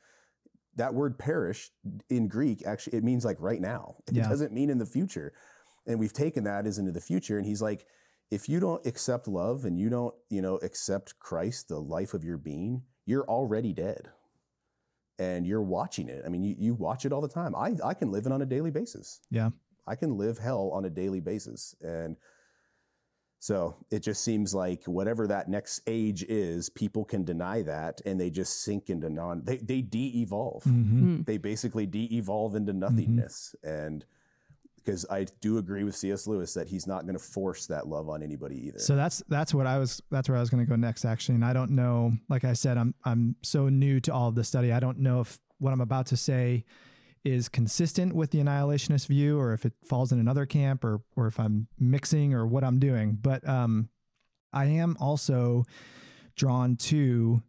That word perish in Greek, actually, it means, like, right now. It yeah. doesn't mean in the future. And we've taken that as into the future. And he's like, if you don't accept love, and you don't, you know, accept Christ, the life of your being, you're already dead, and you're watching it. I mean, you, you watch it all the time. I, I can live it on a daily basis. Yeah. I can live hell on a daily basis. And so it just seems like whatever that next age is, people can deny that, and they just sink into non, they, they de-evolve. Mm-hmm. They basically de-evolve into nothingness. Mm-hmm. And because I do agree with C S. Lewis that he's not going to force that love on anybody either. So that's that's what I was that's where I was going to go next, actually. And I don't know, like I said, I'm I'm so new to all of this study. I don't know if what I'm about to say is consistent with the annihilationist view, or if it falls in another camp, or or if I'm mixing, or what I'm doing. But um, I am also drawn to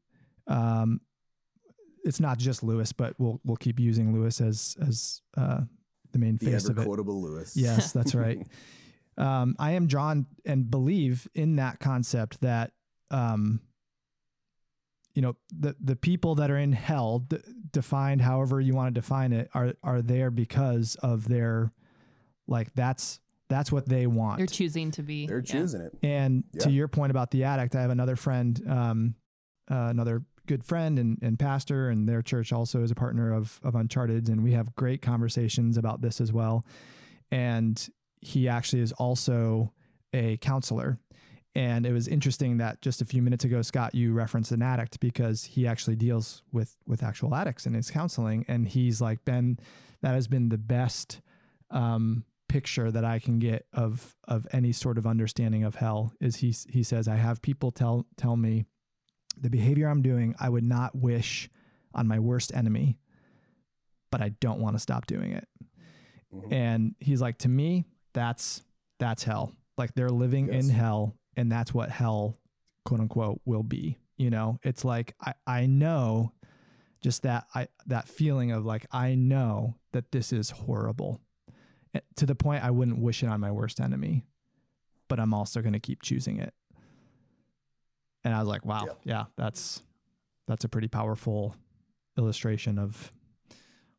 um, it's not just Lewis, but we'll we'll keep using Lewis as as uh, the main face of it. The quotable Lewis. Yes, that's right. um, I am drawn and believe in that concept that, um, you know, the, the people that are in hell, d- defined however you want to define it, are, are there because of their, like, that's, That's what they want. They're choosing to be. They're choosing yeah. it. And yeah. to your point about the addict, I have another friend, um, uh, another good friend and, and pastor, and their church also is a partner of, of Uncharted. And we have great conversations about this as well. And he actually is also a counselor. And it was interesting that just a few minutes ago, Scott, you referenced an addict, because he actually deals with, with actual addicts in his counseling. And he's like, Ben, that has been the best um, picture that I can get of, of any sort of understanding of hell. Is he, he says, I have people tell, tell me the behavior I'm doing, I would not wish on my worst enemy, but I don't want to stop doing it. Mm-hmm. And he's like, to me, that's, that's hell. Like they're living yes. in hell. And that's what hell, quote unquote, will be. You know, it's like, I, I know just that, I, that feeling of like, I know that this is horrible to the point I wouldn't wish it on my worst enemy, but I'm also going to keep choosing it. And I was like, wow, yeah. yeah, that's, that's a pretty powerful illustration of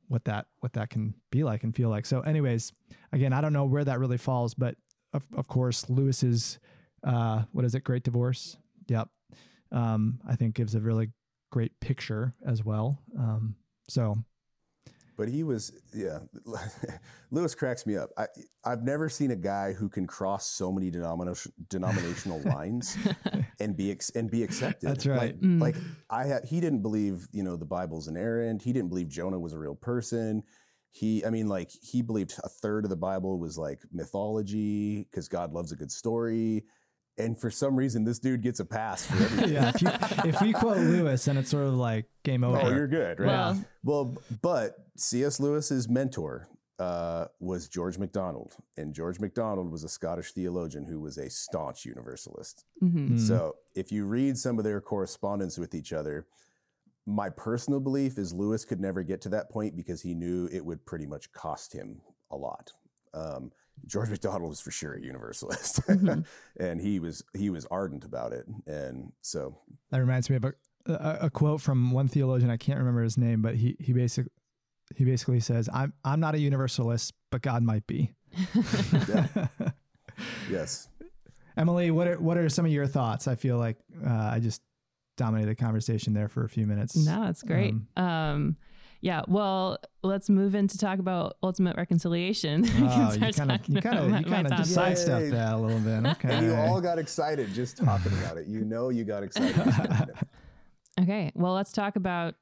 what that, what that can be like and feel like. So anyways, again, I don't know where that really falls, but of, of course, Lewis's, Uh, what is it? Great Divorce. Yep. Um, I think gives a really great picture as well. Um, so, but he was, yeah, Lewis cracks me up. I, I've never seen a guy who can cross so many denomination, denominational lines and be, ex, and be accepted. That's right. Like, mm. like I had, he didn't believe, you know, the Bible's an errand. He didn't believe Jonah was a real person. He, I mean, like he believed a third of the Bible was like mythology because God loves a good story. And for some reason, this dude gets a pass for everything. yeah, if, you, if we quote Lewis, and it's sort of like game over. Oh, you're good, right? Well, well but C S. Lewis's mentor uh, was George MacDonald. And George MacDonald was a Scottish theologian who was a staunch universalist. Mm-hmm. So if you read some of their correspondence with each other, my personal belief is Lewis could never get to that point because he knew it would pretty much cost him a lot. Um, George MacDonald was for sure a universalist mm-hmm. and he was, he was ardent about it. And so that reminds me of a, a, a quote from one theologian. I can't remember his name, but he, he basically, he basically says, I'm, I'm not a universalist, but God might be. yeah. Yes. Emily, what are, what are some of your thoughts? I feel like, uh, I just dominated the conversation there for a few minutes. No, that's great. Um, um Yeah, well, let's move in to talk about ultimate reconciliation. Oh, you kind of, you kind of, you kind of just sidestepped that a little bit. Okay, and you all got excited just talking about it. You know, you got excited. Okay, well, let's talk about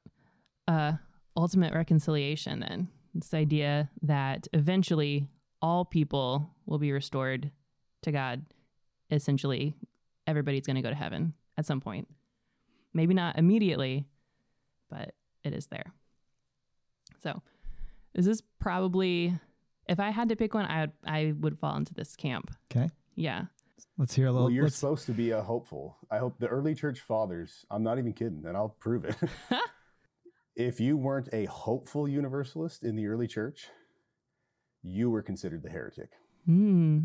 uh, ultimate reconciliation then. This idea that eventually all people will be restored to God. Essentially, everybody's going to go to heaven at some point. Maybe not immediately, but it is there. So this is probably, if I had to pick one, I would, I would fall into this camp. Okay. Yeah. Let's hear a little. Well, you're let's... supposed to be a hopeful. I hope the early church fathers, I'm not even kidding, and I'll prove it. If you weren't a hopeful universalist in the early church, you were considered the heretic. Mm.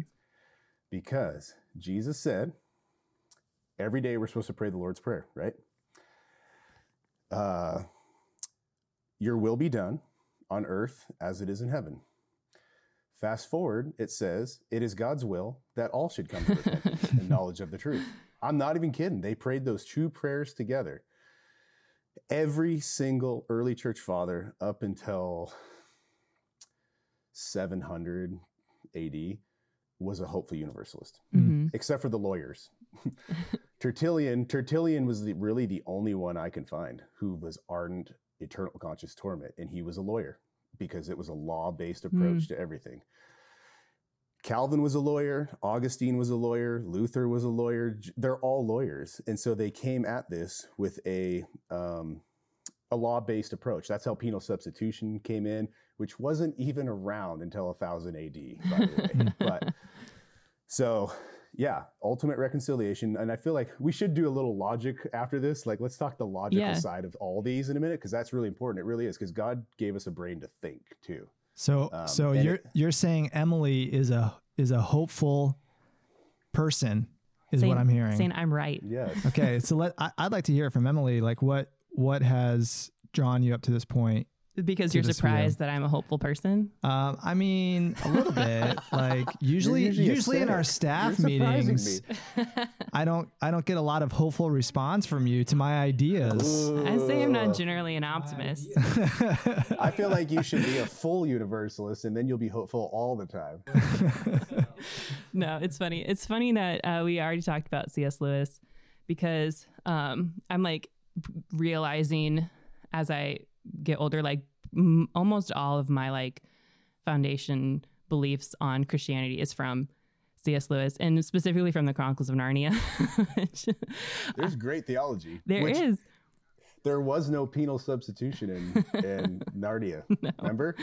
Because Jesus said, every day we're supposed to pray the Lord's Prayer, right? Uh, Your will be done on earth as it is in heaven. Fast forward, it says, it is God's will that all should come to repentance and knowledge of the truth. I'm not even kidding. They prayed those two prayers together. Every single early church father up until seven hundred A D was a hopeful universalist, mm-hmm. except for the lawyers. Tertullian, Tertullian was the, really the only one I can find who was ardent eternal conscious torment, and he was a lawyer because it was a law-based approach mm. to everything. Calvin was a lawyer, Augustine was a lawyer, Luther was a lawyer. They're all lawyers, and so they came at this with a um, a law-based approach. That's how penal substitution came in, which wasn't even around until one thousand A D, by the way. But so yeah, ultimate reconciliation. And I feel like we should do a little logic after this. Like, let's talk the logical yeah. side of all these in a minute, because that's really important. It really is, because God gave us a brain to think too. So, um, so you're it, you're saying Emily is a is a hopeful person, is saying, what I'm hearing. Saying I'm right. Yes. Okay. So let I, I'd like to hear from Emily. Like, what what has drawn you up to this point Because you're surprised that I'm a hopeful person? Um, I mean, a little bit. Like usually, usually, usually in our staff meetings, me. I don't, I don't get a lot of hopeful response from you to my ideas. Ooh. I say I'm not generally an optimist. I feel like you should be a full universalist, and then you'll be hopeful all the time. No, it's funny. It's funny that uh, we already talked about C S. Lewis, because um, I'm like realizing as I get older, like m- almost all of my like foundation beliefs on Christianity is from C S. Lewis, and specifically from the Chronicles of Narnia. which, There's uh, great theology. There is. There was no penal substitution in, in Narnia. No. Remember,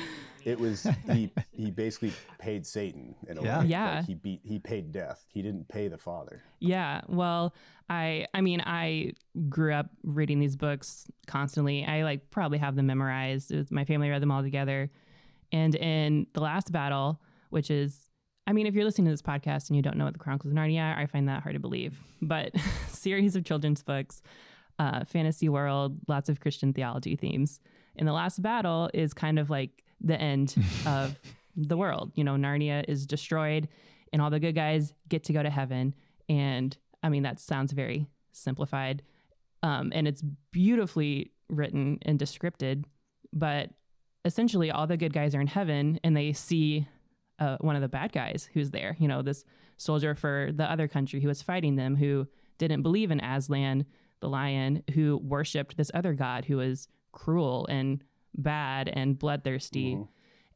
it was he. He basically paid Satan in a yeah. way. Yeah. Like he beat. He paid death. He didn't pay the Father. Yeah. Well, I. I mean, I grew up reading these books constantly. I like probably have them memorized. It was, my family read them all together. And in The Last Battle, which is, I mean, if you're listening to this podcast and you don't know what the Chronicles of Narnia are, I find that hard to believe. But series of children's books. Uh, fantasy world, lots of Christian theology themes. And The Last Battle is kind of like the end of the world. You know, Narnia is destroyed and all the good guys get to go to heaven. And I mean, that sounds very simplified. Um, and it's beautifully written and descripted, but essentially all the good guys are in heaven and they see uh, one of the bad guys who's there, you know, this soldier for the other country who was fighting them, who didn't believe in Aslan, the lion, who worshipped this other god who was cruel and bad and bloodthirsty. Mm-hmm.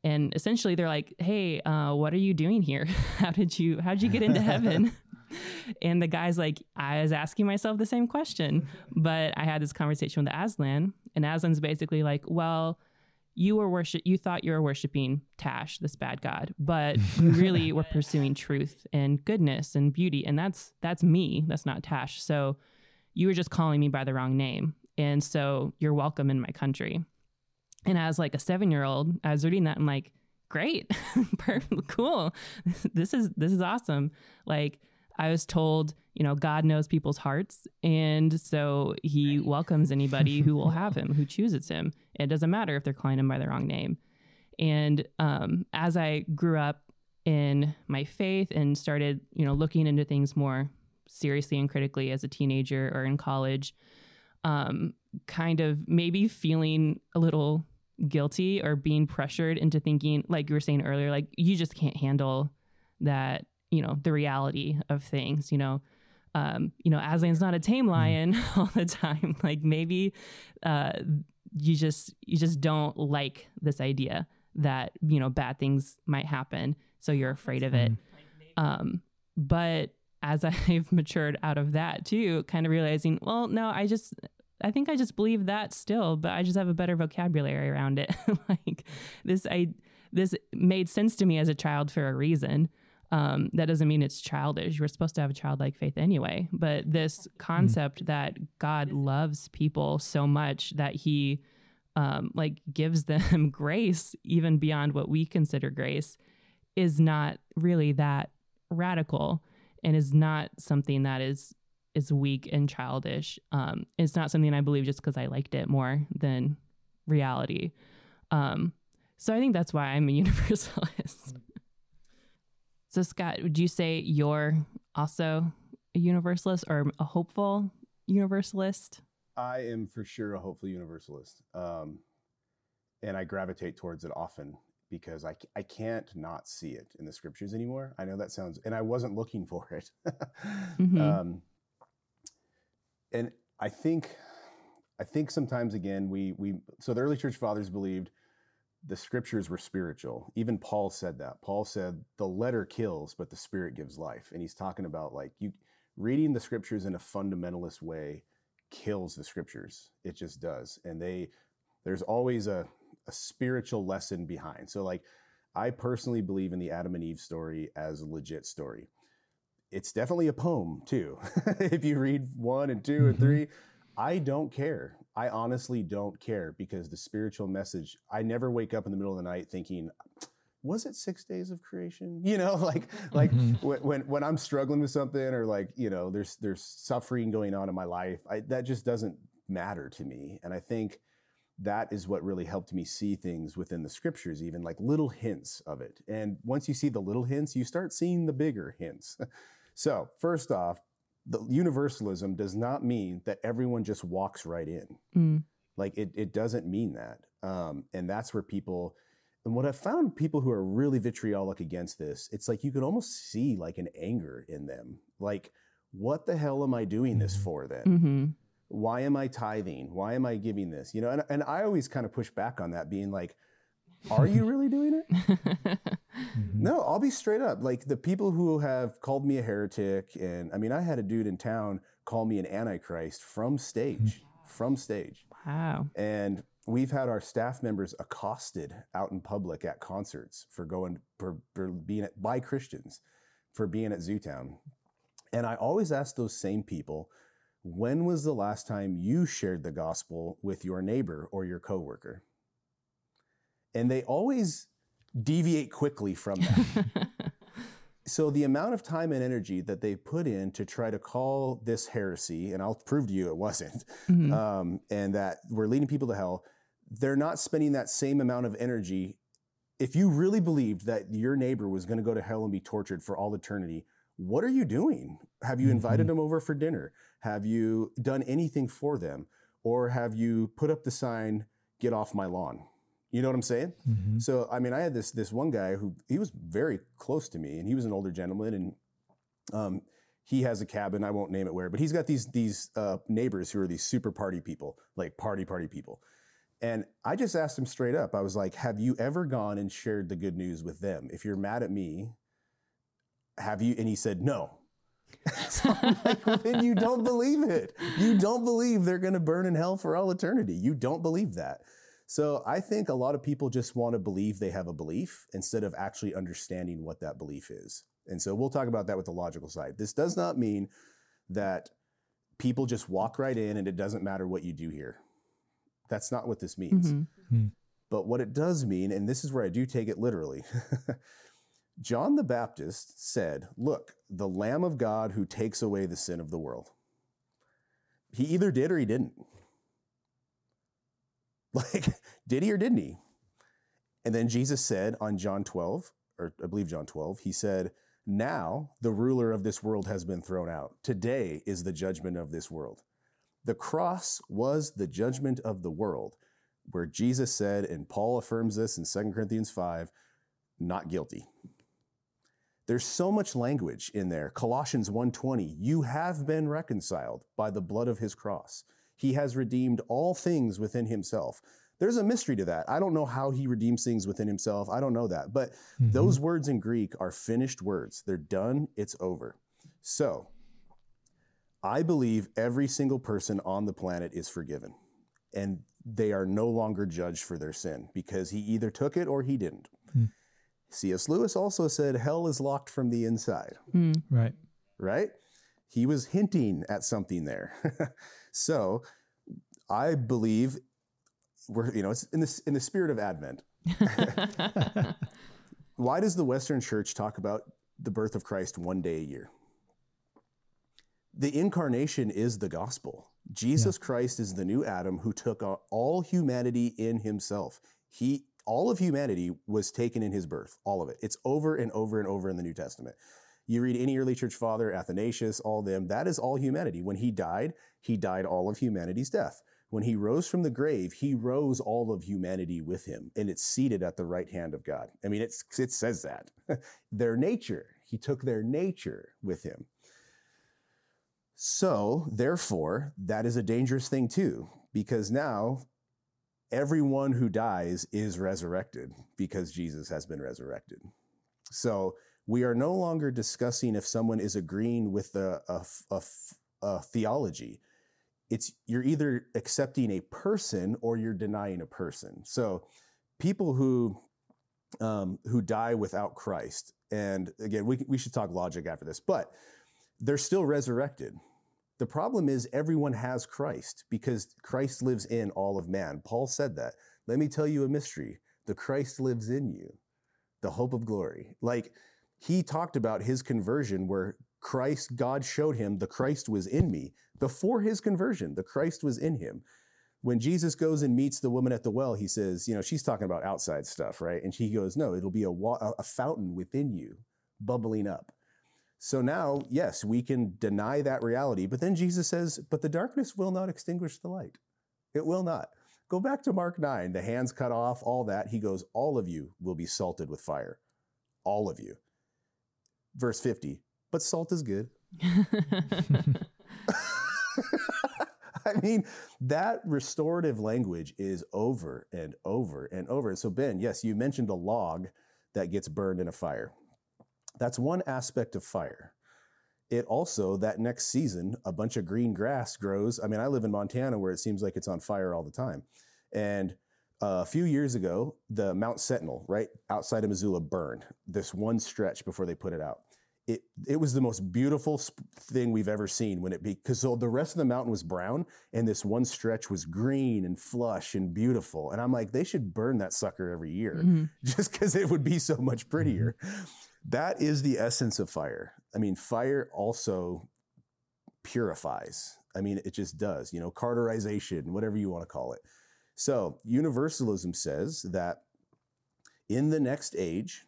And essentially they're like, hey, uh, what are you doing here? How did you, how'd you get into heaven? And the guy's like, I was asking myself the same question, but I had this conversation with Aslan, and Aslan's basically like, well, you were worship, you thought you were worshiping Tash, this bad god, but you really were pursuing truth and goodness and beauty. And that's, that's me. That's not Tash. So you were just calling me by the wrong name. And so you're welcome in my country. And as like a seven-year-old, I was reading that and like, great, perfect, cool. This is, this is awesome. Like I was told, you know, God knows people's hearts. And so he right. welcomes anybody who will have him, who chooses him. It doesn't matter if they're calling him by the wrong name. And um, as I grew up in my faith and started, you know, looking into things more seriously and critically as a teenager or in college, um, kind of maybe feeling a little guilty or being pressured into thinking, like you were saying earlier, like you just can't handle that, you know, the reality of things, you know, um, you know, Aslan's not a tame lion all the time. Like maybe, uh, you just, you just don't like this idea that, you know, bad things might happen. So you're afraid of it. Um, but as I've matured out of that too, kind of realizing, well, no, I just, I think I just believe that still, but I just have a better vocabulary around it. Like this, I, this made sense to me as a child for a reason. Um, that doesn't mean it's childish. We're supposed to have a childlike faith anyway, but this concept mm-hmm. that God loves people so much that he, um, like gives them grace, even beyond what we consider grace, is not really that radical. And is not something that is is weak and childish. Um, it's not something I believe just because I liked it more than reality. Um, so I think that's why I'm a universalist. So Scott, would you say you're also a universalist or a hopeful universalist? I am for sure a hopeful universalist. Um, and I gravitate towards it often, because I, I can't not see it in the scriptures anymore. I know that sounds, and I wasn't looking for it. mm-hmm. um, and I think, I think sometimes again, we, we, so the early church fathers believed the scriptures were spiritual. Even Paul said that. Paul said the letter kills, but the spirit gives life. And he's talking about like you reading the scriptures in a fundamentalist way kills the scriptures. It just does. And they, there's always a, a spiritual lesson behind. So like, I personally believe in the Adam and Eve story as a legit story. It's definitely a poem too. If you read one and two and three, I don't care. I honestly don't care, because the spiritual message, I never wake up in the middle of the night thinking, was it six days of creation? You know, like, like when, when, when I'm struggling with something, or like, you know, there's, there's suffering going on in my life. I, that just doesn't matter to me. And I think that is what really helped me see things within the scriptures, even like little hints of it. And once you see the little hints, you start seeing the bigger hints. So first off, the universalism does not mean that everyone just walks right in. Mm. Like it, it doesn't mean that. Um, and that's where people, and what I've found people who are really vitriolic against this, it's like you could almost see like an anger in them. Like, what the hell am I doing this for then? Mm-hmm. Why am I tithing? Why am I giving this? You know, and, and I always kind of push back on that, being like, are you really doing it? No, I'll be straight up. Like the people who have called me a heretic, and I mean, I had a dude in town call me an antichrist from stage, from stage. Wow. And we've had our staff members accosted out in public at concerts for going, for, for being at, by Christians, for being at Zootown. And I always ask those same people, when was the last time you shared the gospel with your neighbor or your coworker? And they always deviate quickly from that. So the amount of time and energy that they put in to try to call this heresy, and I'll prove to you it wasn't, mm-hmm. um, and that we're leading people to hell, they're not spending that same amount of energy. If you really believed that your neighbor was going to go to hell and be tortured for all eternity, what are you doing? Have you invited mm-hmm. them over for dinner? Have you done anything for them? Or have you put up the sign, get off my lawn? You know what I'm saying? Mm-hmm. So, I mean, I had this this one guy who, he was very close to me, and he was an older gentleman, and um, he has a cabin, I won't name it where, but he's got these, these uh, neighbors who are these super party people, like party, party people. And I just asked him straight up, I was like, have you ever gone and shared the good news with them? If you're mad at me, have you? And he said, no. So I'm like, well, then you don't believe it. You don't believe they're going to burn in hell for all eternity. You don't believe that. So I think a lot of people just want to believe they have a belief instead of actually understanding what that belief is. And so we'll talk about that with the logical side. This does not mean that people just walk right in and it doesn't matter what you do here. That's not what this means. Mm-hmm. Mm-hmm. But what it does mean, and this is where I do take it literally, John the Baptist said, look, the Lamb of God who takes away the sin of the world. He either did or he didn't. Like, did he or didn't he? And then Jesus said on John twelve, or I believe John twelve, he said, now the ruler of this world has been thrown out. Today is the judgment of this world. The cross was the judgment of the world, where Jesus said, and Paul affirms this in Second Corinthians five, not guilty. There's so much language in there. Colossians one twenty, you have been reconciled by the blood of his cross. He has redeemed all things within himself. There's a mystery to that. I don't know how he redeems things within himself. I don't know that. But mm-hmm. those words in Greek are finished words. They're done. It's over. So I believe every single person on the planet is forgiven, and they are no longer judged for their sin because he either took it or he didn't. Mm. C S. Lewis also said, hell is locked from the inside. Mm. Right. Right? He was hinting at something there. So I believe we're, you know, it's in the, in the spirit of Advent. Why does the Western Church talk about the birth of Christ one day a year? The incarnation is the gospel. Jesus yeah. Christ is the new Adam who took all humanity in himself. He All of humanity was taken in his birth, all of it. It's over and over and over in the New Testament. You read any early church father, Athanasius, all them, that is all humanity. When he died, he died all of humanity's death. When he rose from the grave, he rose all of humanity with him, and it's seated at the right hand of God. I mean, it's, it says that. Their nature, he took their nature with him. So, therefore, that is a dangerous thing too, because now, everyone who dies is resurrected because Jesus has been resurrected. So we are no longer discussing if someone is agreeing with a, a, a, a theology. It's you're either accepting a person or you're denying a person. So people who um, who die without Christ, and again, we we should talk logic after this, but they're still resurrected. The problem is everyone has Christ because Christ lives in all of man. Paul said that. Let me tell you a mystery. The Christ lives in you, the hope of glory. Like he talked about his conversion where Christ, God showed him the Christ was in me. Before his conversion, the Christ was in him. when Jesus goes and meets the woman at the well, he says, you know, she's talking about outside stuff, right? And she goes, no, it'll be a, wa- a fountain within you bubbling up. So now, yes, we can deny that reality. But then Jesus says, but the darkness will not extinguish the light. It will not. Go back to Mark nine, the hands cut off, all that. He goes, all of you will be salted with fire. All of you. Verse fifty, but salt is good. I mean, that restorative language is over and over and over. So Ben, yes, you mentioned a log that gets burned in a fire. That's one aspect of fire. It also, that next season, a bunch of green grass grows. I mean, I live in Montana where it seems like it's on fire all the time. And uh, a few years ago, the Mount Sentinel, right outside of Missoula, burned this one stretch before they put it out. It it was the most beautiful thing we've ever seen when it be, because so the rest of the mountain was brown and this one stretch was green and flush and beautiful. And I'm like, they should burn that sucker every year mm-hmm. just because it would be so much prettier. Mm-hmm. That is the essence of fire. I mean, fire also purifies. I mean, it just does, you know, carterization, whatever you want to call it. So universalism says that in the next age,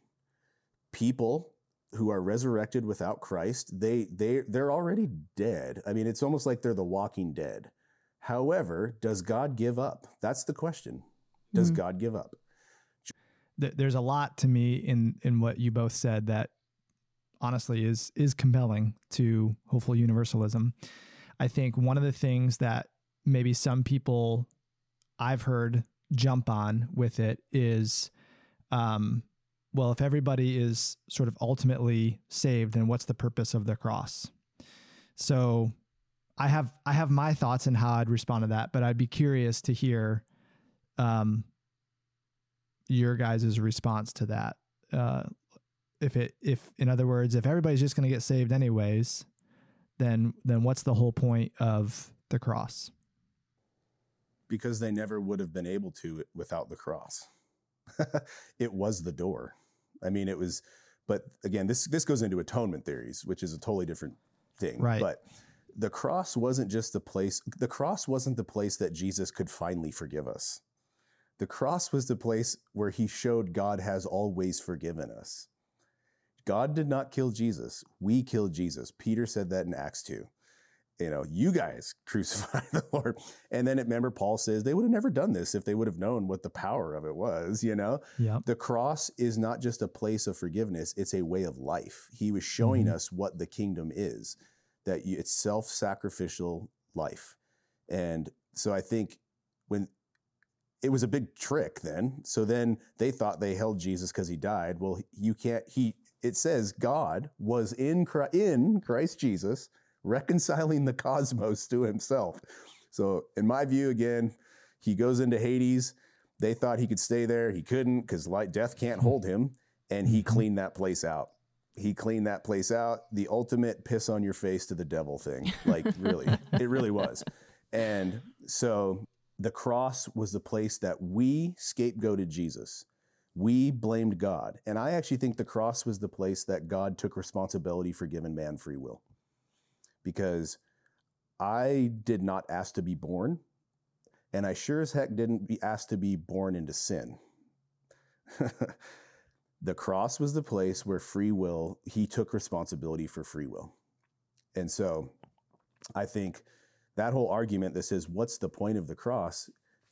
people who are resurrected without Christ, they, they, they're already dead. I mean, it's almost like they're the walking dead. However, does God give up? That's the question. Does mm-hmm. God give up? There's a lot to me in, in what you both said that honestly is, is compelling to hopeful universalism. I think one of the things that maybe some people I've heard jump on with it is, um, well, if everybody is sort of ultimately saved, then what's the purpose of the cross? So I have, I have my thoughts on how I'd respond to that, but I'd be curious to hear, um, your guys' response to that. Uh, if it, if in other words, if everybody's just going to get saved anyways, then, then what's the whole point of the cross? Because they never would have been able to without the cross. It was the door. I mean, it was, but again, this, this goes into atonement theories, which is a totally different thing, right? But the cross wasn't just the place. The cross wasn't the place that Jesus could finally forgive us. The cross was the place where he showed God has always forgiven us. God did not kill Jesus. We killed Jesus. Peter said that in Acts two. You know, you guys crucified the Lord. And then remember, Paul says they would have never done this if they would have known what the power of it was, you know? Yep. The cross is not just a place of forgiveness. It's a way of life. He was showing mm-hmm. us what the kingdom is, that it's self-sacrificial life. And so I think when... it was a big trick then. So then they thought they held Jesus because he died. Well, you can't, he, it says God was in Christ, in Christ Jesus, reconciling the cosmos to himself. So in my view, again, he goes into Hades. They thought he could stay there. He couldn't because light, death can't hold him. And he cleaned that place out. He cleaned that place out. The ultimate piss on your face to the devil thing. Like really, it really was. And so... the cross was the place that we scapegoated Jesus. We blamed God. And I actually think the cross was the place that God took responsibility for giving man free will. Because I did not ask to be born, and I sure as heck didn't be asked to be born into sin. The cross was the place where free will, he took responsibility for free will. And so I think... that whole argument that says, what's the point of the cross?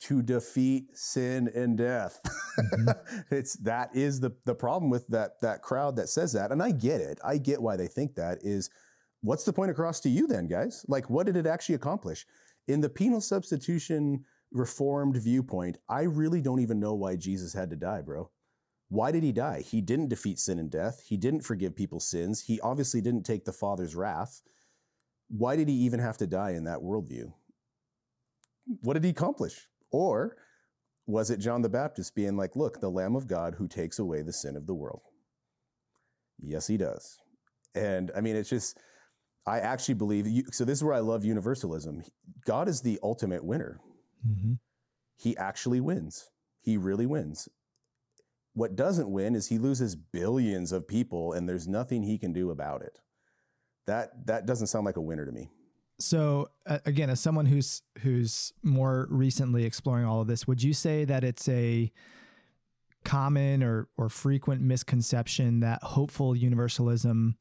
To defeat sin and death. Mm-hmm. It's that is the, the problem with that, that crowd that says that. And I get it. I get why they think that is, what's the point of cross to you then, guys? Like, what did it actually accomplish? In the penal substitution reformed viewpoint, I really don't even know why Jesus had to die, bro. Why did he die? He didn't defeat sin and death. He didn't forgive people's sins. He obviously didn't take the Father's wrath. Why did he even have to die in that worldview? What did he accomplish? Or was it John the Baptist being like, look, the Lamb of God who takes away the sin of the world? Yes, he does. And I mean, it's just, I actually believe, you, so this is where I love universalism. God is the ultimate winner. Mm-hmm. He actually wins. He really wins. What doesn't win is he loses billions of people and there's nothing he can do about it. That that doesn't sound like a winner to me. So uh, again, as someone who's who's more recently exploring all of this, would you say that it's a common or or frequent misconception that hopeful universalism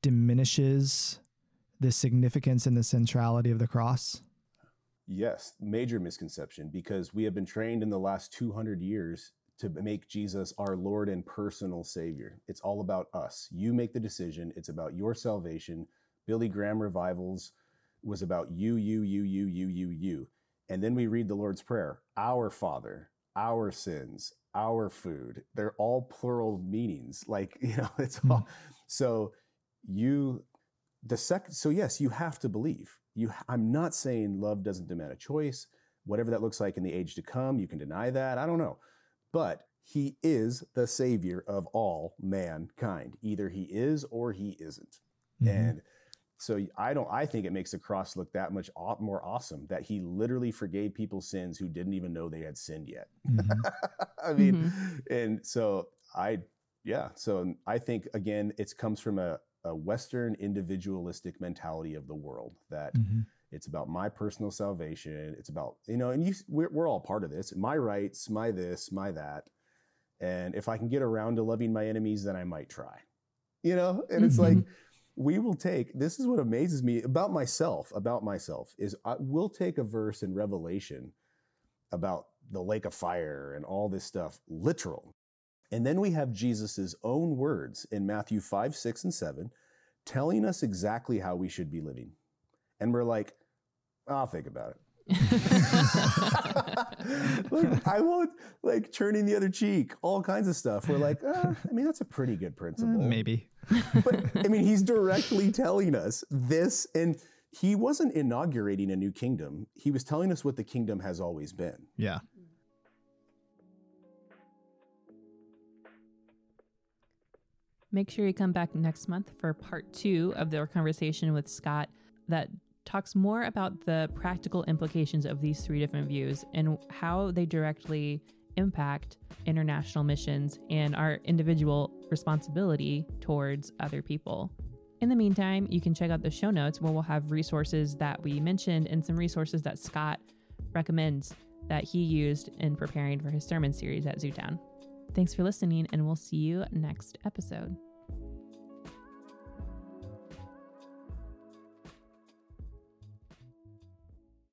diminishes the significance and the centrality of the cross? Yes, major misconception, because we have been trained in the last two hundred years to make Jesus our Lord and personal Savior. It's all about us. You make the decision. It's about your salvation. Billy Graham revivals was about you, you, you, you, you, you, you. And then we read the Lord's Prayer, our Father, our sins, our food. They're all plural meanings. Like, you know, it's mm. all. So you, the second, so yes, you have to believe. You, I'm not saying love doesn't demand a choice, whatever that looks like in the age to come. You can deny that. I don't know. But he is the Savior of all mankind. Either he is or he isn't. Mm-hmm. And so I don't, I think it makes the cross look that much more awesome that he literally forgave people's sins who didn't even know they had sinned yet. Mm-hmm. I mean, mm-hmm. and so I, yeah. So I think, again, it comes from a, a Western individualistic mentality of the world that mm-hmm. it's about my personal salvation. It's about, you know, and you, we're, we're all part of this, my rights, my this, my that. And if I can get around to loving my enemies, then I might try, you know? And it's mm-hmm. like, we will take, this is what amazes me about myself, about myself is I will take a verse in Revelation about the lake of fire and all this stuff, literal. And then we have Jesus's own words in Matthew five, six, and seven, telling us exactly how we should be living. And we're like, I'll think about it. Look, I won't, like turning the other cheek, all kinds of stuff. We're like, ah, I mean, that's a pretty good principle. Uh, maybe. But I mean, he's directly telling us this, and he wasn't inaugurating a new kingdom. He was telling us what the kingdom has always been. Yeah. Make sure you come back next month for part two of their conversation with Scott that talks more about the practical implications of these three different views and how they directly impact international missions and our individual responsibility towards other people. In the meantime, you can check out the show notes where we'll have resources that we mentioned and some resources that Scott recommends that he used in preparing for his sermon series at Zootown. Thanks for listening, and we'll see you next episode.